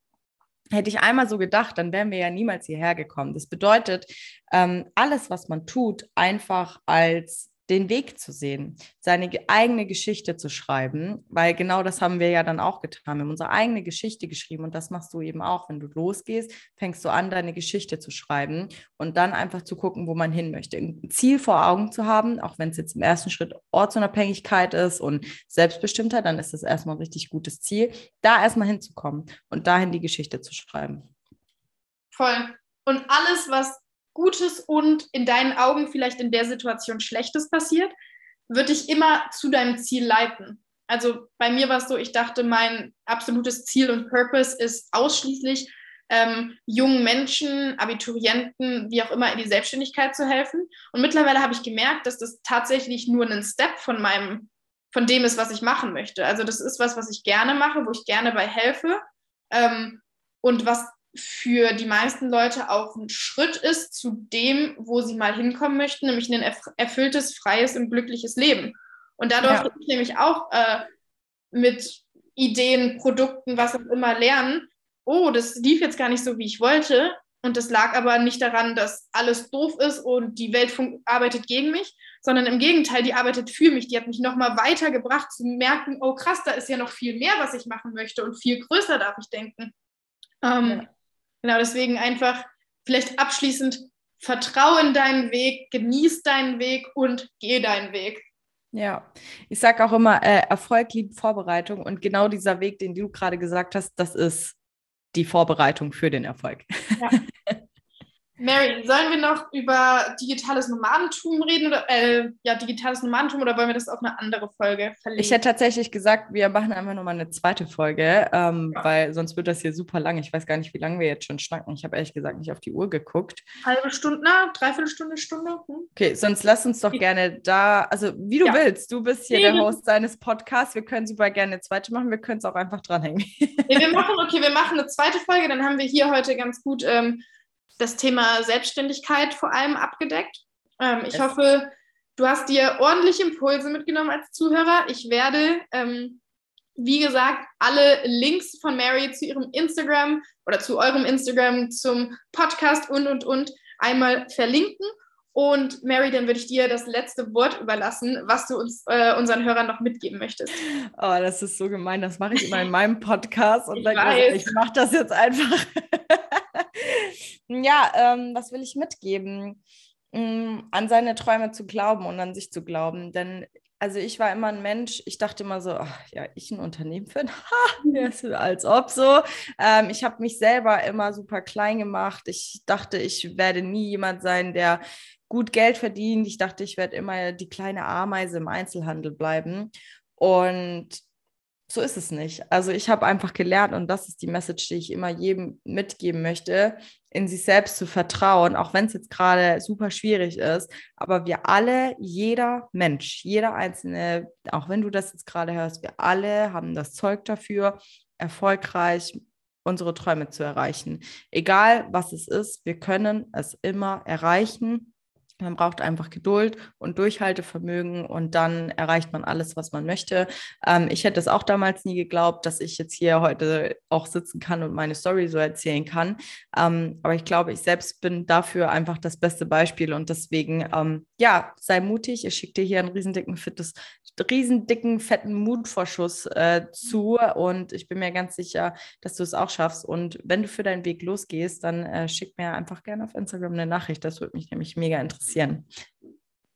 Hätte ich einmal so gedacht, dann wären wir ja niemals hierher gekommen. Das bedeutet, ähm, alles, was man tut, einfach als den Weg zu sehen, seine eigene Geschichte zu schreiben, weil genau das haben wir ja dann auch getan. Wir haben unsere eigene Geschichte geschrieben und das machst du eben auch. Wenn du losgehst, fängst du an, deine Geschichte zu schreiben und dann einfach zu gucken, wo man hin möchte. Ein Ziel vor Augen zu haben, auch wenn es jetzt im ersten Schritt Ortsunabhängigkeit ist und Selbstbestimmtheit, dann ist das erstmal ein richtig gutes Ziel, da erstmal hinzukommen und dahin die Geschichte zu schreiben. Voll. Und alles, was Gutes und in deinen Augen vielleicht in der Situation Schlechtes passiert, wird dich immer zu deinem Ziel leiten. Also bei mir war es so, ich dachte, mein absolutes Ziel und Purpose ist ausschließlich, ähm, jungen Menschen, Abiturienten, wie auch immer, in die Selbstständigkeit zu helfen. Und mittlerweile habe ich gemerkt, dass das tatsächlich nur ein Step von meinem, von dem ist, was ich machen möchte. Also das ist was, was ich gerne mache, wo ich gerne bei helfe, ähm, und was für die meisten Leute auch ein Schritt ist zu dem, wo sie mal hinkommen möchten, nämlich ein erfülltes, freies und glückliches Leben. Und dadurch ja. ich nämlich auch äh, mit Ideen, Produkten, was auch immer lernen, oh, das lief jetzt gar nicht so, wie ich wollte und das lag aber nicht daran, dass alles doof ist und die Welt fun- arbeitet gegen mich, sondern im Gegenteil, die arbeitet für mich, die hat mich nochmal weitergebracht zu merken, oh krass, da ist ja noch viel mehr, was ich machen möchte und viel größer darf ich denken. Ähm, ja. Genau, deswegen einfach vielleicht abschließend, vertrau in deinen Weg, genieß deinen Weg und geh deinen Weg. Ja, ich sage auch immer, äh, Erfolg liebt Vorbereitung, und genau dieser Weg, den du gerade gesagt hast, das ist die Vorbereitung für den Erfolg. Ja. Mary, sollen wir noch über digitales Nomadentum reden oder äh, ja, digitales Nomadentum, oder wollen wir das auf eine andere Folge verlegen? Ich hätte tatsächlich gesagt, wir machen einfach nochmal eine zweite Folge, ähm, ja. weil sonst wird das hier super lang. Ich weiß gar nicht, wie lange wir jetzt schon schnacken. Ich habe ehrlich gesagt nicht auf die Uhr geguckt. Halbe Stunde, na, dreiviertel Stunde, Stunde. Hm. Okay, sonst lass uns doch gerne da, also wie du ja. willst, du bist hier nee. der Host deines Podcasts. Wir können super gerne eine zweite machen, wir können es auch einfach dranhängen. Nee, wir machen, okay, wir machen eine zweite Folge, dann haben wir hier heute ganz gut ähm, das Thema Selbstständigkeit vor allem abgedeckt. Ähm, ich yes. hoffe, du hast dir ordentlich Impulse mitgenommen als Zuhörer. Ich werde, ähm, wie gesagt, alle Links von Mary zu ihrem Instagram oder zu eurem Instagram, zum Podcast und, und, und einmal verlinken. Und Mary, dann würde ich dir das letzte Wort überlassen, was du uns äh, unseren Hörern noch mitgeben möchtest. Oh, das ist so gemein. Das mache ich immer in meinem Podcast. Und ich dann weiß. Ich mache das jetzt einfach. Ja, ähm, was will ich mitgeben? Ähm, an seine Träume zu glauben und an sich zu glauben, denn also ich war immer ein Mensch, ich dachte immer so, ach, ja, ich ein Unternehmen finde, als ob so. Ähm, ich habe mich selber immer super klein gemacht, ich dachte, ich werde nie jemand sein, der gut Geld verdient, ich dachte, ich werde immer die kleine Ameise im Einzelhandel bleiben, und so ist es nicht. Also ich habe einfach gelernt, und das ist die Message, die ich immer jedem mitgeben möchte, in sich selbst zu vertrauen, auch wenn es jetzt gerade super schwierig ist. Aber wir alle, jeder Mensch, jeder Einzelne, auch wenn du das jetzt gerade hörst, wir alle haben das Zeug dafür, erfolgreich unsere Träume zu erreichen. Egal, was es ist, wir können es immer erreichen. Man braucht einfach Geduld und Durchhaltevermögen, und dann erreicht man alles, was man möchte. Ähm, ich hätte es auch damals nie geglaubt, dass ich jetzt hier heute auch sitzen kann und meine Story so erzählen kann. Ähm, aber ich glaube, ich selbst bin dafür einfach das beste Beispiel, und deswegen, ähm, ja, sei mutig. Ich schicke dir hier einen riesendicken, fittes, riesendicken, fetten Mutvorschuss äh, zu, und ich bin mir ganz sicher, dass du es auch schaffst. Und wenn du für deinen Weg losgehst, dann äh, schick mir einfach gerne auf Instagram eine Nachricht. Das würde mich nämlich mega interessieren.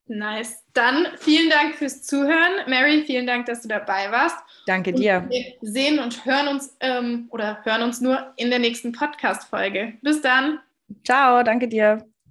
Nice. Dann vielen Dank fürs Zuhören. Mary, vielen Dank, dass du dabei warst. Danke dir. Und wir sehen und hören uns ähm, oder hören uns nur in der nächsten Podcast-Folge. Bis dann. Ciao, danke dir.